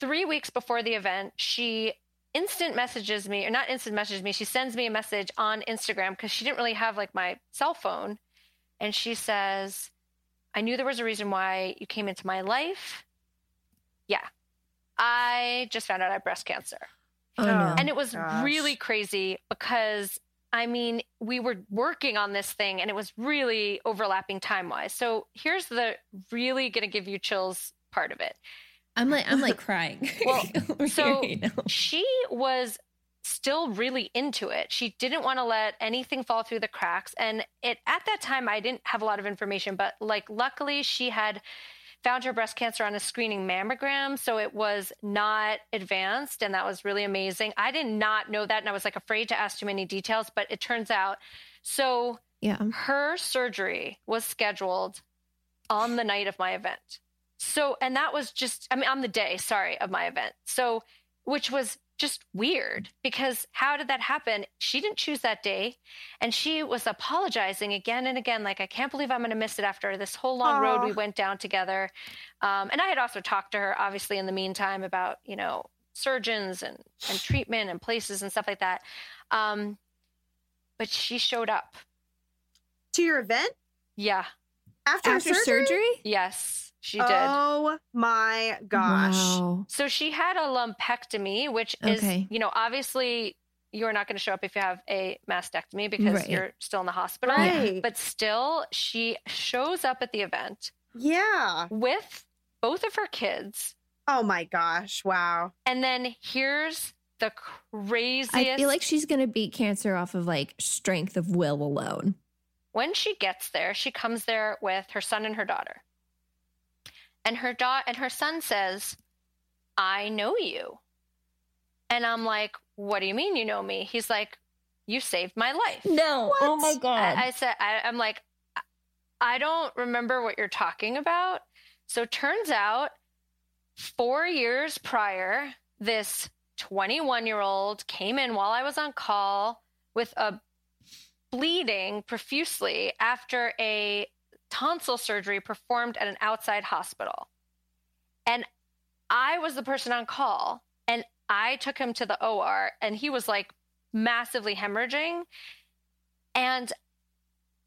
Three weeks before the event, she instant messages me, or not instant messages me, she sends me a message on Instagram because she didn't really have like my cell phone. And she says, I knew there was a reason why you came into my life. Yeah. I just found out I had breast cancer. Oh, no. And it was Gosh. really crazy because, I mean, we were working on this thing and it was really overlapping time-wise. So here's the really going to give you chills part of it. I'm like, I'm like crying. Well, so you know. She was still really into it. She didn't want to let anything fall through the cracks. And it, at that time, I didn't have a lot of information, but like, luckily she had found her breast cancer on a screening mammogram. So it was not advanced. And that was really amazing. I did not know that. And I was like afraid to ask too many details, but it turns out. So yeah. her surgery was scheduled on the night of my event. So, and that was just, I mean, on the day, sorry, of my event. So, which was just weird because how did that happen? She didn't choose that day. And she was apologizing again and again. Like, I can't believe I'm going to miss it after this whole long Aww. road we went down together. Um, and I had also talked to her obviously in the meantime about, you know, surgeons and, and treatment and places and stuff like that. Um, but she showed up. To your event? Yeah. After, After surgery? surgery? Yes, she did. Oh my gosh. Wow. So she had a lumpectomy, which okay. is, you know, obviously you're not going to show up if you have a mastectomy because right. you're still in the hospital. Right. But still, she shows up at the event. Yeah. With both of her kids. Oh my gosh. Wow. And then here's the craziest. I feel like she's going to beat cancer off of like strength of will alone. When she gets there, she comes there with her son and her daughter. And her da- and her son says, "I know you." And I'm like, "What do you mean you know me?" He's like, "You saved my life." No. What? Oh my God. I, I said, I, I'm like, "I don't remember what you're talking about." So turns out four years prior, this twenty-one-year-old came in while I was on call with a bleeding profusely after a tonsil surgery performed at an outside hospital. And I was the person on call, and I took him to the O R, and he was like massively hemorrhaging. And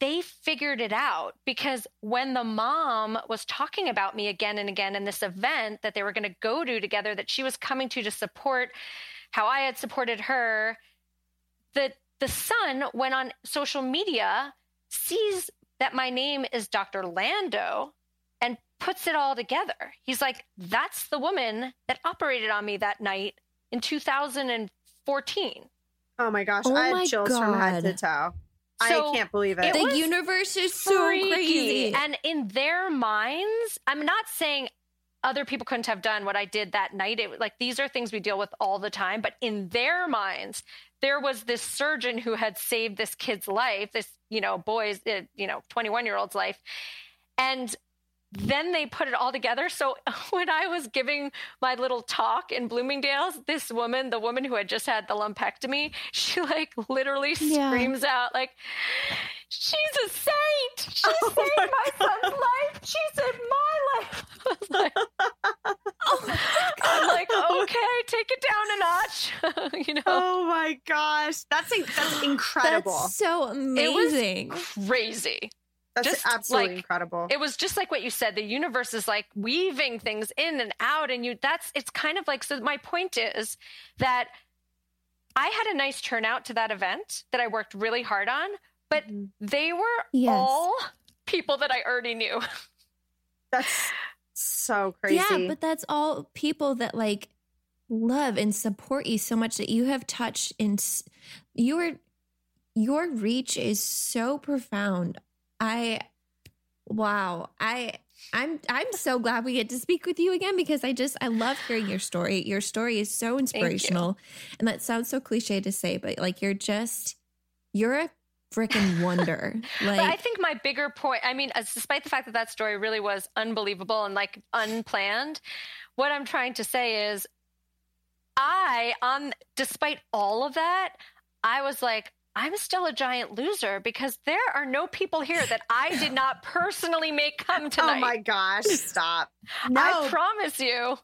they figured it out because when the mom was talking about me again and again in this event that they were going to go to together, that she was coming to to support how I had supported her, that the son went on social media, sees that my name is Doctor Lando, and puts it all together. He's like, "That's the woman that operated on me that night in two thousand fourteen. Oh my gosh. Oh I have chills God. From head to toe. So I can't believe it. it the universe is so freaky. crazy. And in their minds, I'm not saying other people couldn't have done what I did that night. It, like, these are things we deal with all the time. But in their minds, there was this surgeon who had saved this kid's life, this, you know, boy's, you know, twenty-one-year-old's life. And then they put it all together. So when I was giving my little talk in Bloomingdale's, this woman, the woman who had just had the lumpectomy, she like literally yeah. screams out like, "She's a saint. She oh saved my, my son's life. She saved my life." I was like, oh I'm like, okay, take it down a notch. You know? Oh my gosh. That's a, that's incredible. That's so amazing. It was crazy. That's just absolutely like, incredible. It was just like what you said. The universe is like weaving things in and out. And you, that's, it's kind of like, so my point is that I had a nice turnout to that event that I worked really hard on, but they were yes. all people that I already knew. That's so crazy. Yeah, but that's all people that like love and support you so much that you have touched and you are, your reach is so profound. I, wow. I, I'm, I'm so glad we get to speak with you again because I just, I love hearing your story. Your story is so inspirational and that sounds so cliche to say, but like, you're just, you're a freaking wonder. Like, but I think my bigger point, I mean, as, despite the fact that that story really was unbelievable and like unplanned, what I'm trying to say is I, on, um, despite all of that, I was like, I'm still a giant loser because there are no people here that I did not personally make come tonight. Oh my gosh, stop. No. I promise you.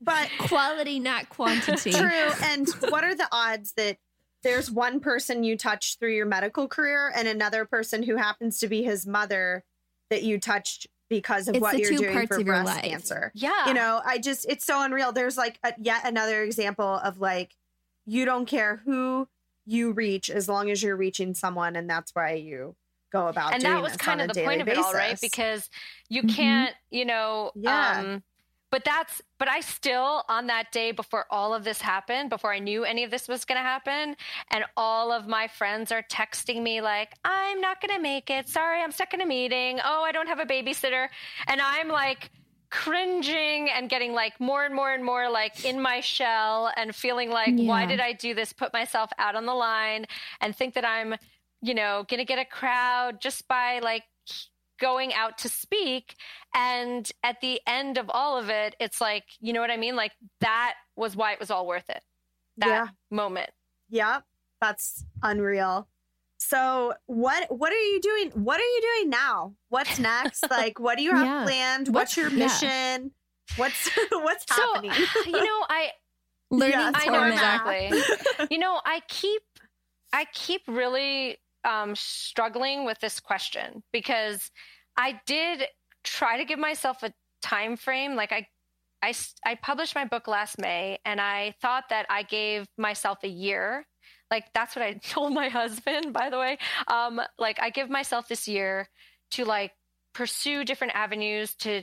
But quality, not quantity. True. And what are the odds that there's one person you touched through your medical career and another person who happens to be his mother that you touched because of it's what you're doing for breast life. Cancer? Yeah. You know, I just, it's so unreal. There's like a, yet another example of like, you don't care who you reach as long as you're reaching someone, and that's why you go about and doing that was kind of the point of basis. It all, right? Because you mm-hmm. can't, you know, yeah. um, but that's, but I still on that day before all of this happened, before I knew any of this was going to happen, and all of my friends are texting me like, "I'm not going to make it. Sorry, I'm stuck in a meeting. Oh, I don't have a babysitter." And I'm like cringing and getting like more and more and more like in my shell and feeling like, yeah. why did I do this? Put myself out on the line and think that I'm, you know, going to get a crowd just by like going out to speak. And at the end of all of it, it's like, you know what I mean? Like that was why it was all worth it. That yeah. moment. Yeah. That's unreal. So what what are you doing? What are you doing now? What's next? Like, what do you have yeah. planned? What's, what's your mission? Yeah. What's what's happening? So, you know, I learning yes, torment. I know, exactly. You know, I keep, I keep really um, struggling with this question because I did try to give myself a time frame. Like I, I, I published my book last May, and I thought that I gave myself a year. Like, that's what I told my husband, by the way. Um, like, I give myself this year to, like, pursue different avenues, to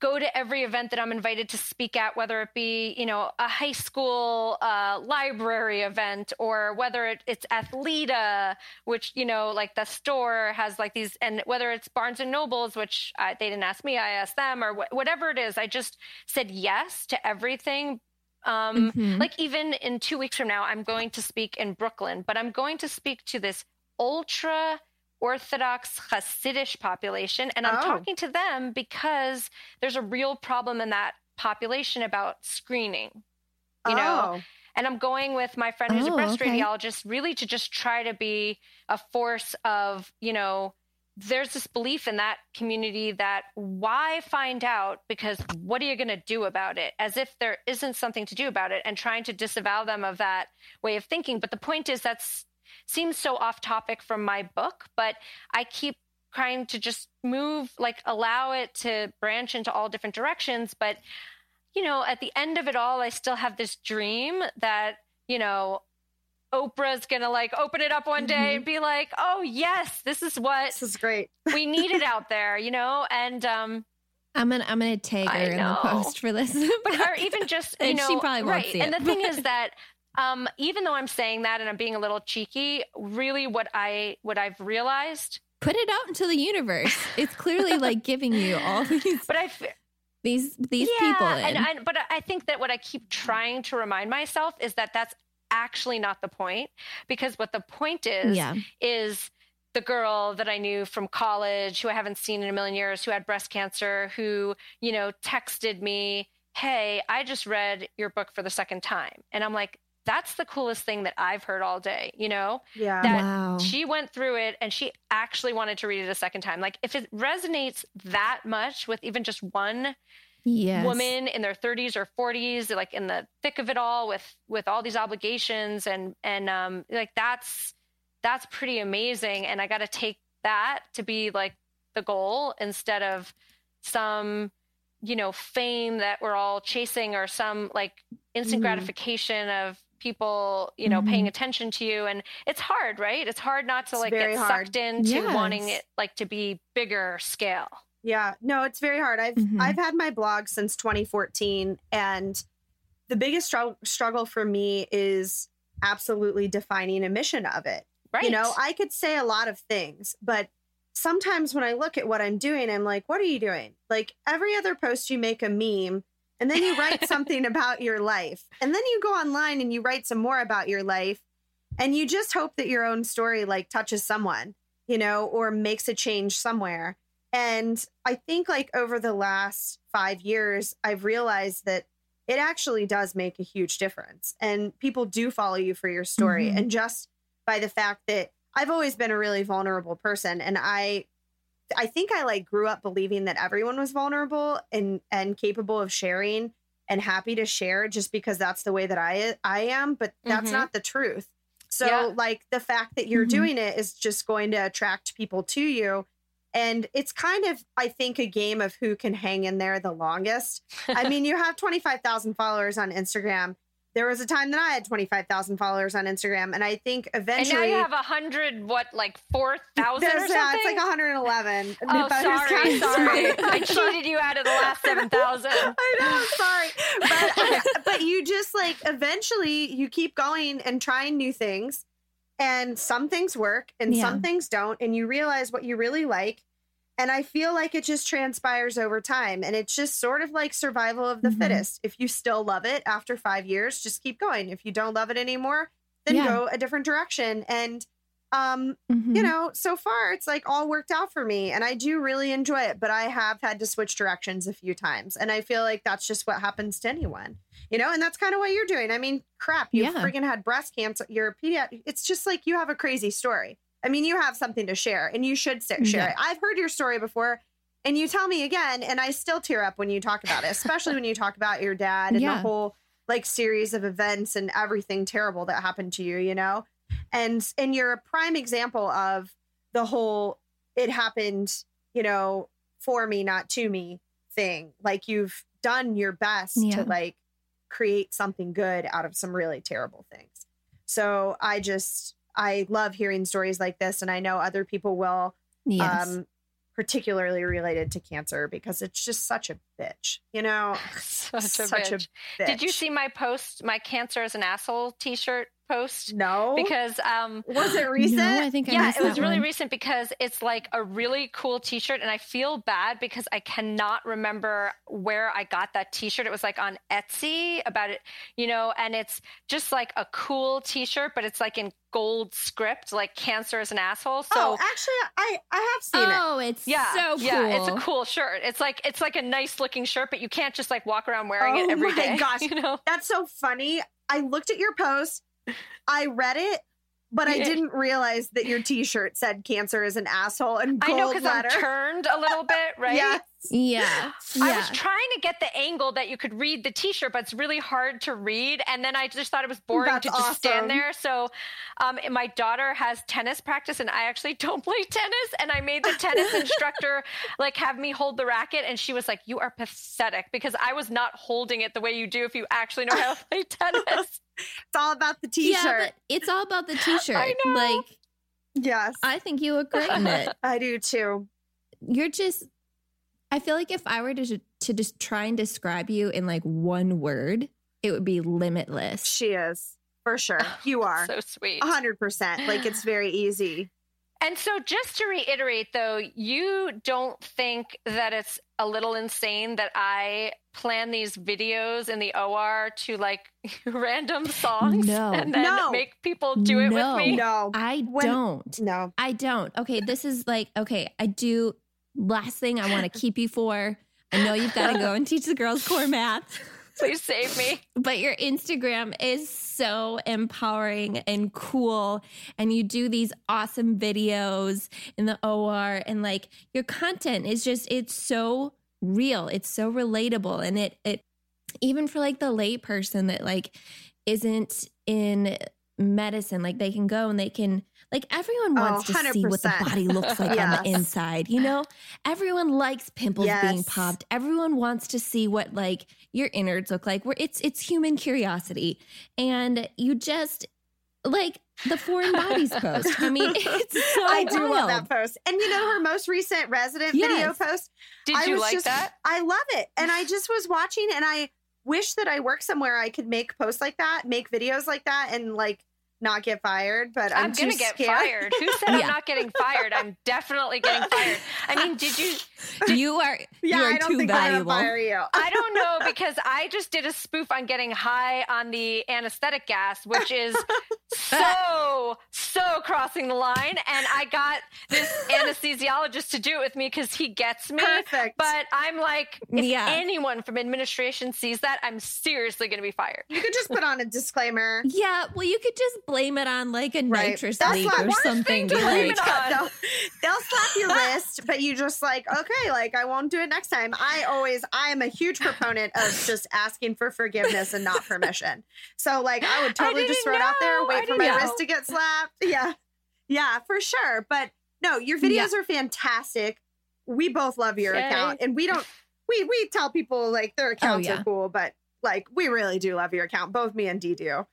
go to every event that I'm invited to speak at, whether it be, you know, a high school uh, library event, or whether it, it's Athleta, which, you know, like the store has like these, and whether it's Barnes and Noble's, which I, they didn't ask me, I asked them, or wh- whatever it is. I just said yes to everything. Um, mm-hmm. Like even in two weeks from now, I'm going to speak in Brooklyn, but I'm going to speak to this ultra Orthodox Hasidish population. And I'm oh. talking to them because there's a real problem in that population about screening, you oh. know, and I'm going with my friend who's oh, a breast okay. radiologist, really to just try to be a force of, you know, there's this belief in that community that why find out, because what are you going to do about it, as if there isn't something to do about it, and trying to disavow them of that way of thinking. But the point is that's seems so off topic from my book, but I keep trying to just move, like allow it to branch into all different directions. But, you know, at the end of it all, I still have this dream that, you know, Oprah's going to like open it up one day mm-hmm. and be like, oh yes, this is what this is great. We need it out there, you know? And, um, I'm going to, I'm going to tag her in the post for this, but or even just, you and know, she probably won't right. see it. And the thing is that, Um, even though I'm saying that and I'm being a little cheeky, really what I, what I've realized, put it out into the universe. It's clearly like giving you all these, but I, f- these, these yeah, people. And, and, but I think that what I keep trying to remind myself is that that's actually not the point, because what the point is, yeah. is the girl that I knew from college who I haven't seen in a million years, who had breast cancer, who, you know, texted me, hey, I just read your book for the second time. And I'm like, that's the coolest thing that I've heard all day, you know, yeah. that wow. she went through it and she actually wanted to read it a second time. Like if it resonates that much with even just one yes. woman in their thirties or forties, like in the thick of it all with, with all these obligations and, and, um, like that's, that's pretty amazing. And I got to take that to be like the goal instead of some, you know, fame that we're all chasing or some like instant mm. gratification of, people, you know, mm-hmm. paying attention to you. And it's hard, right? It's hard not to it's like get hard. sucked into yes. wanting it like to be bigger scale. Yeah, no, it's very hard. I've, mm-hmm. I've had my blog since twenty fourteen, and the biggest struggle struggle for me is absolutely defining a mission of it. Right. You know, I could say a lot of things, but sometimes when I look at what I'm doing, I'm like, what are you doing? Like every other post you make a meme. And then you write something about your life, and then you go online and you write some more about your life, and you just hope that your own story like touches someone, you know, or makes a change somewhere. And I think like over the last five years, I've realized that it actually does make a huge difference, and people do follow you for your story. Mm-hmm. And just by the fact that I've always been a really vulnerable person, and I I think I like grew up believing that everyone was vulnerable and, and capable of sharing and happy to share just because that's the way that I, I am, but that's mm-hmm. not the truth. So yeah. like the fact that you're mm-hmm. doing it is just going to attract people to you. And it's kind of, I think, a game of who can hang in there the longest. I mean, you have twenty-five thousand followers on Instagram. There was a time that I had twenty-five thousand followers on Instagram, and I think eventually... And now you have one hundred, what, like four thousand or something? Yeah, it's like one hundred eleven. Oh, sorry, sorry. I cheated you out of the last seven thousand. I know, sorry. But, but you just, like, eventually you keep going and trying new things, and some things work, and yeah. some things don't, and you realize what you really like, and I feel like it just transpires over time. And it's just sort of like survival of the mm-hmm. fittest. If you still love it after five years, just keep going. If you don't love it anymore, then yeah. go a different direction. And, um, mm-hmm. you know, so far it's like all worked out for me, and I do really enjoy it, but I have had to switch directions a few times. And I feel like that's just what happens to anyone, you know, and that's kind of what you're doing. I mean, crap, you yeah. freaking had breast cancer. You're a pediatric. It's just like you have a crazy story. I mean, you have something to share, and you should share yeah. it. I've heard your story before, and you tell me again, and I still tear up when you talk about it, especially when you talk about your dad and yeah. the whole like series of events and everything terrible that happened to you, you know? And, and you're a prime example of the whole, it happened, you know, for me, not to me thing. Like you've done your best yeah. to like create something good out of some really terrible things. So I just, I love hearing stories like this. And I know other people will, yes. um, particularly related to cancer, because it's just such a bitch, you know, such, such a, bitch. a bitch. Did you see my post, my cancer is an asshole t-shirt post? No. Because, um, was it recent? No, I think I yeah, it was really one. recent because it's like a really cool t-shirt, and I feel bad because I cannot remember where I got that t-shirt. It was like on Etsy about it, you know, and it's just like a cool t-shirt, but it's like in gold script, like cancer is an asshole. So oh, actually I, I have seen oh, it. Oh, it's yeah, so cool. Yeah, it's a cool shirt. It's like, it's like a nice looking shirt, but you can't just like walk around wearing oh it every day. Oh my gosh. You know? That's so funny. I looked at your post. I read it, but I didn't realize that your t-shirt said cancer is an asshole and gold I know because I'm turned a little bit, right? Yes. Yeah. yeah. I was trying to get the angle that you could read the t-shirt, but it's really hard to read. And then I just thought it was boring That's to just awesome. stand there. So um, my daughter has tennis practice, and I actually don't play tennis. And I made the tennis instructor like have me hold the racket. And she was like, you are pathetic, because I was not holding it the way you do if you actually know how to play tennis. It's all about the t-shirt. Yeah, but it's all about the t-shirt. I know. Like, yes. I think you look great in it. I do too. You're just... I feel like if I were to to just try and describe you in like one word, it would be limitless. She is, for sure. Oh, you are. So sweet. one hundred percent. Like it's very easy. And so just to reiterate though, you don't think that it's a little insane that I plan these videos in the O R to like random songs no. and then no. make people do it no. with me? No, I when, don't. No, I don't. Okay. This is like, okay, I do. Last thing I want to keep you for. I know you've got to go and teach the girls core math. Please save me. But your Instagram is so empowering and cool. And you do these awesome videos in the O R. And like your content is just, it's so real. It's so relatable. And it, it even for like the lay person that like isn't in medicine, like they can go and they can Like everyone wants oh, to see what the body looks like yes. on the inside, you know? Everyone likes pimples yes. being popped. Everyone wants to see what like your innards look like. Where it's it's human curiosity. And you just like the foreign bodies post. I mean, it's so I wild. do love that post. And you know her most recent resident yes. video post? Did I you like just, that? I love it. And I just was watching, and I wish that I worked somewhere I could make posts like that, make videos like that, and like not get fired, but I'm, I'm gonna too get scared. fired. Who said yeah. I'm not getting fired? I'm definitely getting fired. I mean, did you? Did, you are. Yeah, you are I don't too think valuable. I'm gonna fire you. I don't know, because I just did a spoof on getting high on the anesthetic gas, which is so so crossing the line. And I got this anesthesiologist to do it with me because he gets me. Perfect. But I'm like, if yeah. anyone from administration sees that, I'm seriously gonna be fired. You could just put on a disclaimer. Yeah. Well, you could just blame it on like a right. nitrous That's leak or something. To blame it on. They'll, they'll slap your wrist, but you just like, okay, like I won't do it next time. I always, I am a huge proponent of just asking for forgiveness and not permission. So like, I would totally I just throw know. it out there, wait I for my know. wrist to get slapped. Yeah. Yeah, for sure. But no, your videos yeah. are fantastic. We both love your Yay. account, and we don't, we, we tell people like their accounts oh, yeah. are cool, but like, we really do love your account. Both me and Dee do.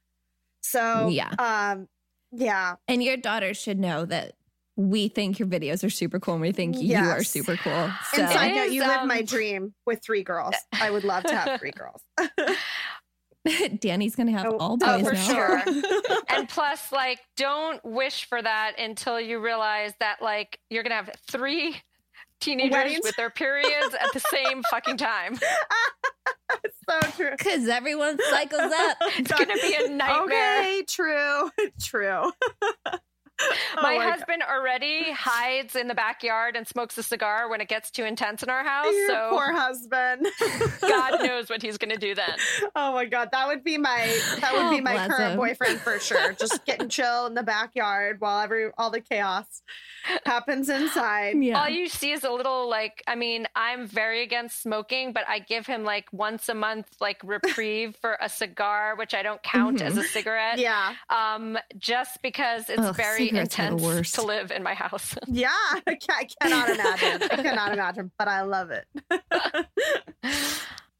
So, yeah. Um, yeah. And your daughter should know that we think your videos are super cool, and we think yes. you are super cool. So, and so I know you um, live my dream with three girls. I would love to have three girls. Danny's going to have oh, all boys oh, for now. Sure. And plus, like, don't wish for that until you realize that, like, you're going to have three teenagers Weddings? with their periods at the same fucking time. So true. Because everyone cycles up. It's going to be a nightmare. Okay, true. True. Oh my, my husband God. already hides in the backyard and smokes a cigar when it gets too intense in our house. Your so poor husband. God knows what he's going to do then. Oh my God, that would be my that would oh, be my current him. boyfriend for sure. Just getting chill in the backyard while every all the chaos happens inside. Yeah. All you see is a little like I mean, I'm very against smoking, but I give him like once a month like reprieve for a cigar, which I don't count mm-hmm. as a cigarette. Yeah. Um, just because it's Ugh, very intense to live in my house. Yeah, I, can, I cannot imagine. I cannot imagine, but I love it.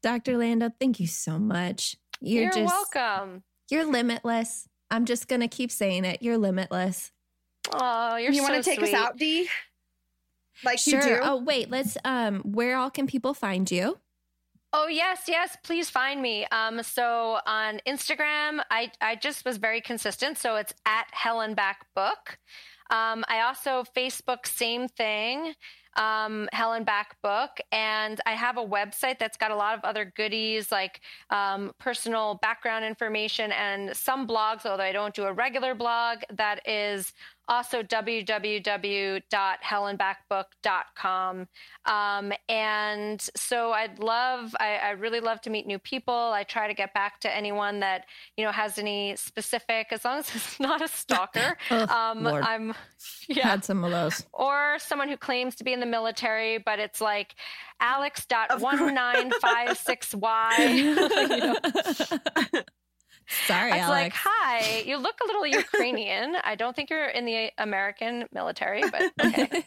Doctor Lando, thank you so much. You're, you're just, welcome. You're limitless. I'm just going to keep saying it. You're limitless. Oh, you're you so You want to take sweet. us out, Dee? Like sure. you do? Oh, wait, let's, um, where all can people find you? Oh, yes, yes. Please find me. Um, so on Instagram, I, I just was very consistent. So it's at Hell and Back Book. Um, I also Facebook, same thing, um, Hell and Back Book. And I have a website that's got a lot of other goodies like um, personal background information and some blogs, although I don't do a regular blog, that is also w w w dot hell and back book dot com. Um, and so I'd love, I, I really love to meet new people. I try to get back to anyone that, you know, has any specific, as long as it's not a stalker. oh, um, Lord. I'm yeah. Had some of those. Or someone who claims to be in the military, but it's like Alex dot one nine five six Y. Sorry, I was Alex. like, hi, you look a little Ukrainian. I don't think you're in the American military, but okay.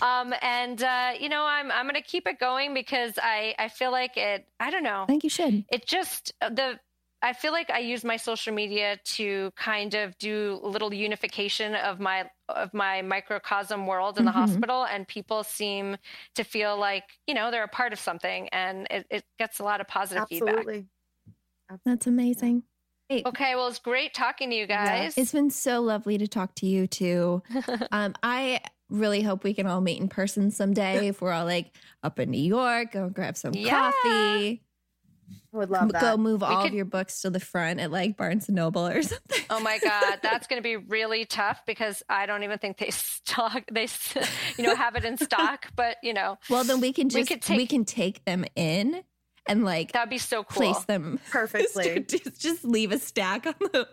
um, and, uh, you know, I'm I'm going to keep it going because I, I feel like it, I don't know. I think you should. It just, the I feel like I use my social media to kind of do a little unification of my of my microcosm world in the mm-hmm. hospital, and people seem to feel like, you know, they're a part of something, and it, it gets a lot of positive Absolutely. feedback. That's amazing. Hey. Okay, well, it's great talking to you guys. Yeah, it's been so lovely to talk to you too. um, I really hope we can all meet in person someday if we're all like up in New York, go grab some yeah. coffee. I would love that. Go move we all could... of your books to the front at like Barnes and Noble or something. Oh my God, that's going to be really tough because I don't even think they stock they you know have it in stock. But you know, well then we can just we, could take... we can take them in. And like that'd be so cool. Place them perfectly. Just, just leave a stack on the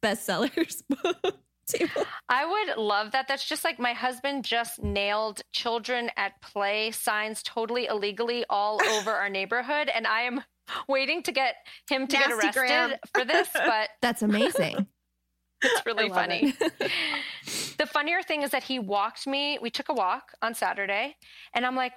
bestsellers book table. I would love that. That's just like my husband just nailed children at play signs totally illegally all over our neighborhood, and I am waiting to get him to Nasty get arrested gram. for this. But that's amazing. It's really funny. It. The funnier thing is that he walked me. We took a walk on Saturday, and I'm like,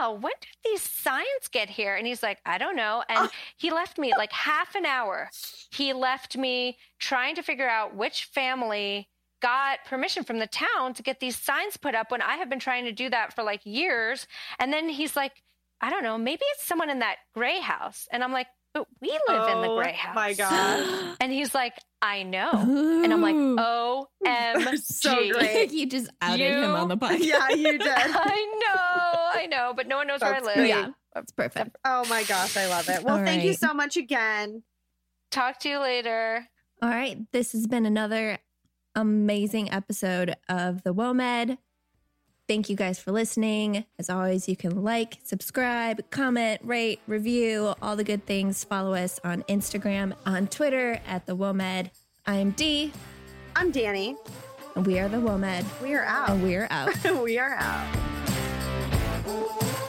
wow, when did these signs get here? And he's like, I don't know. And he left me like half an hour. He left me trying to figure out which family got permission from the town to get these signs put up when I have been trying to do that for like years. And then he's like, I don't know, maybe it's someone in that gray house. And I'm like, but we live oh, in the gray house. Oh my God. And he's like, I know. Ooh. And I'm like, O M G. So great. You just outed you, him on the podcast. Yeah, you did. I know, I know, but no one knows That's where I live. Great. Yeah, it's perfect. Oh my gosh, I love it. Well, All thank right. you so much again. Talk to you later. All right. This has been another amazing episode of The WoMed. Thank you guys for listening. As always, you can like, subscribe, comment, rate, review, all the good things. Follow us on Instagram, on Twitter, at The WoMed. I am Dee. I'm Danny. And we are The WoMed. We are out. And we are out. We are out.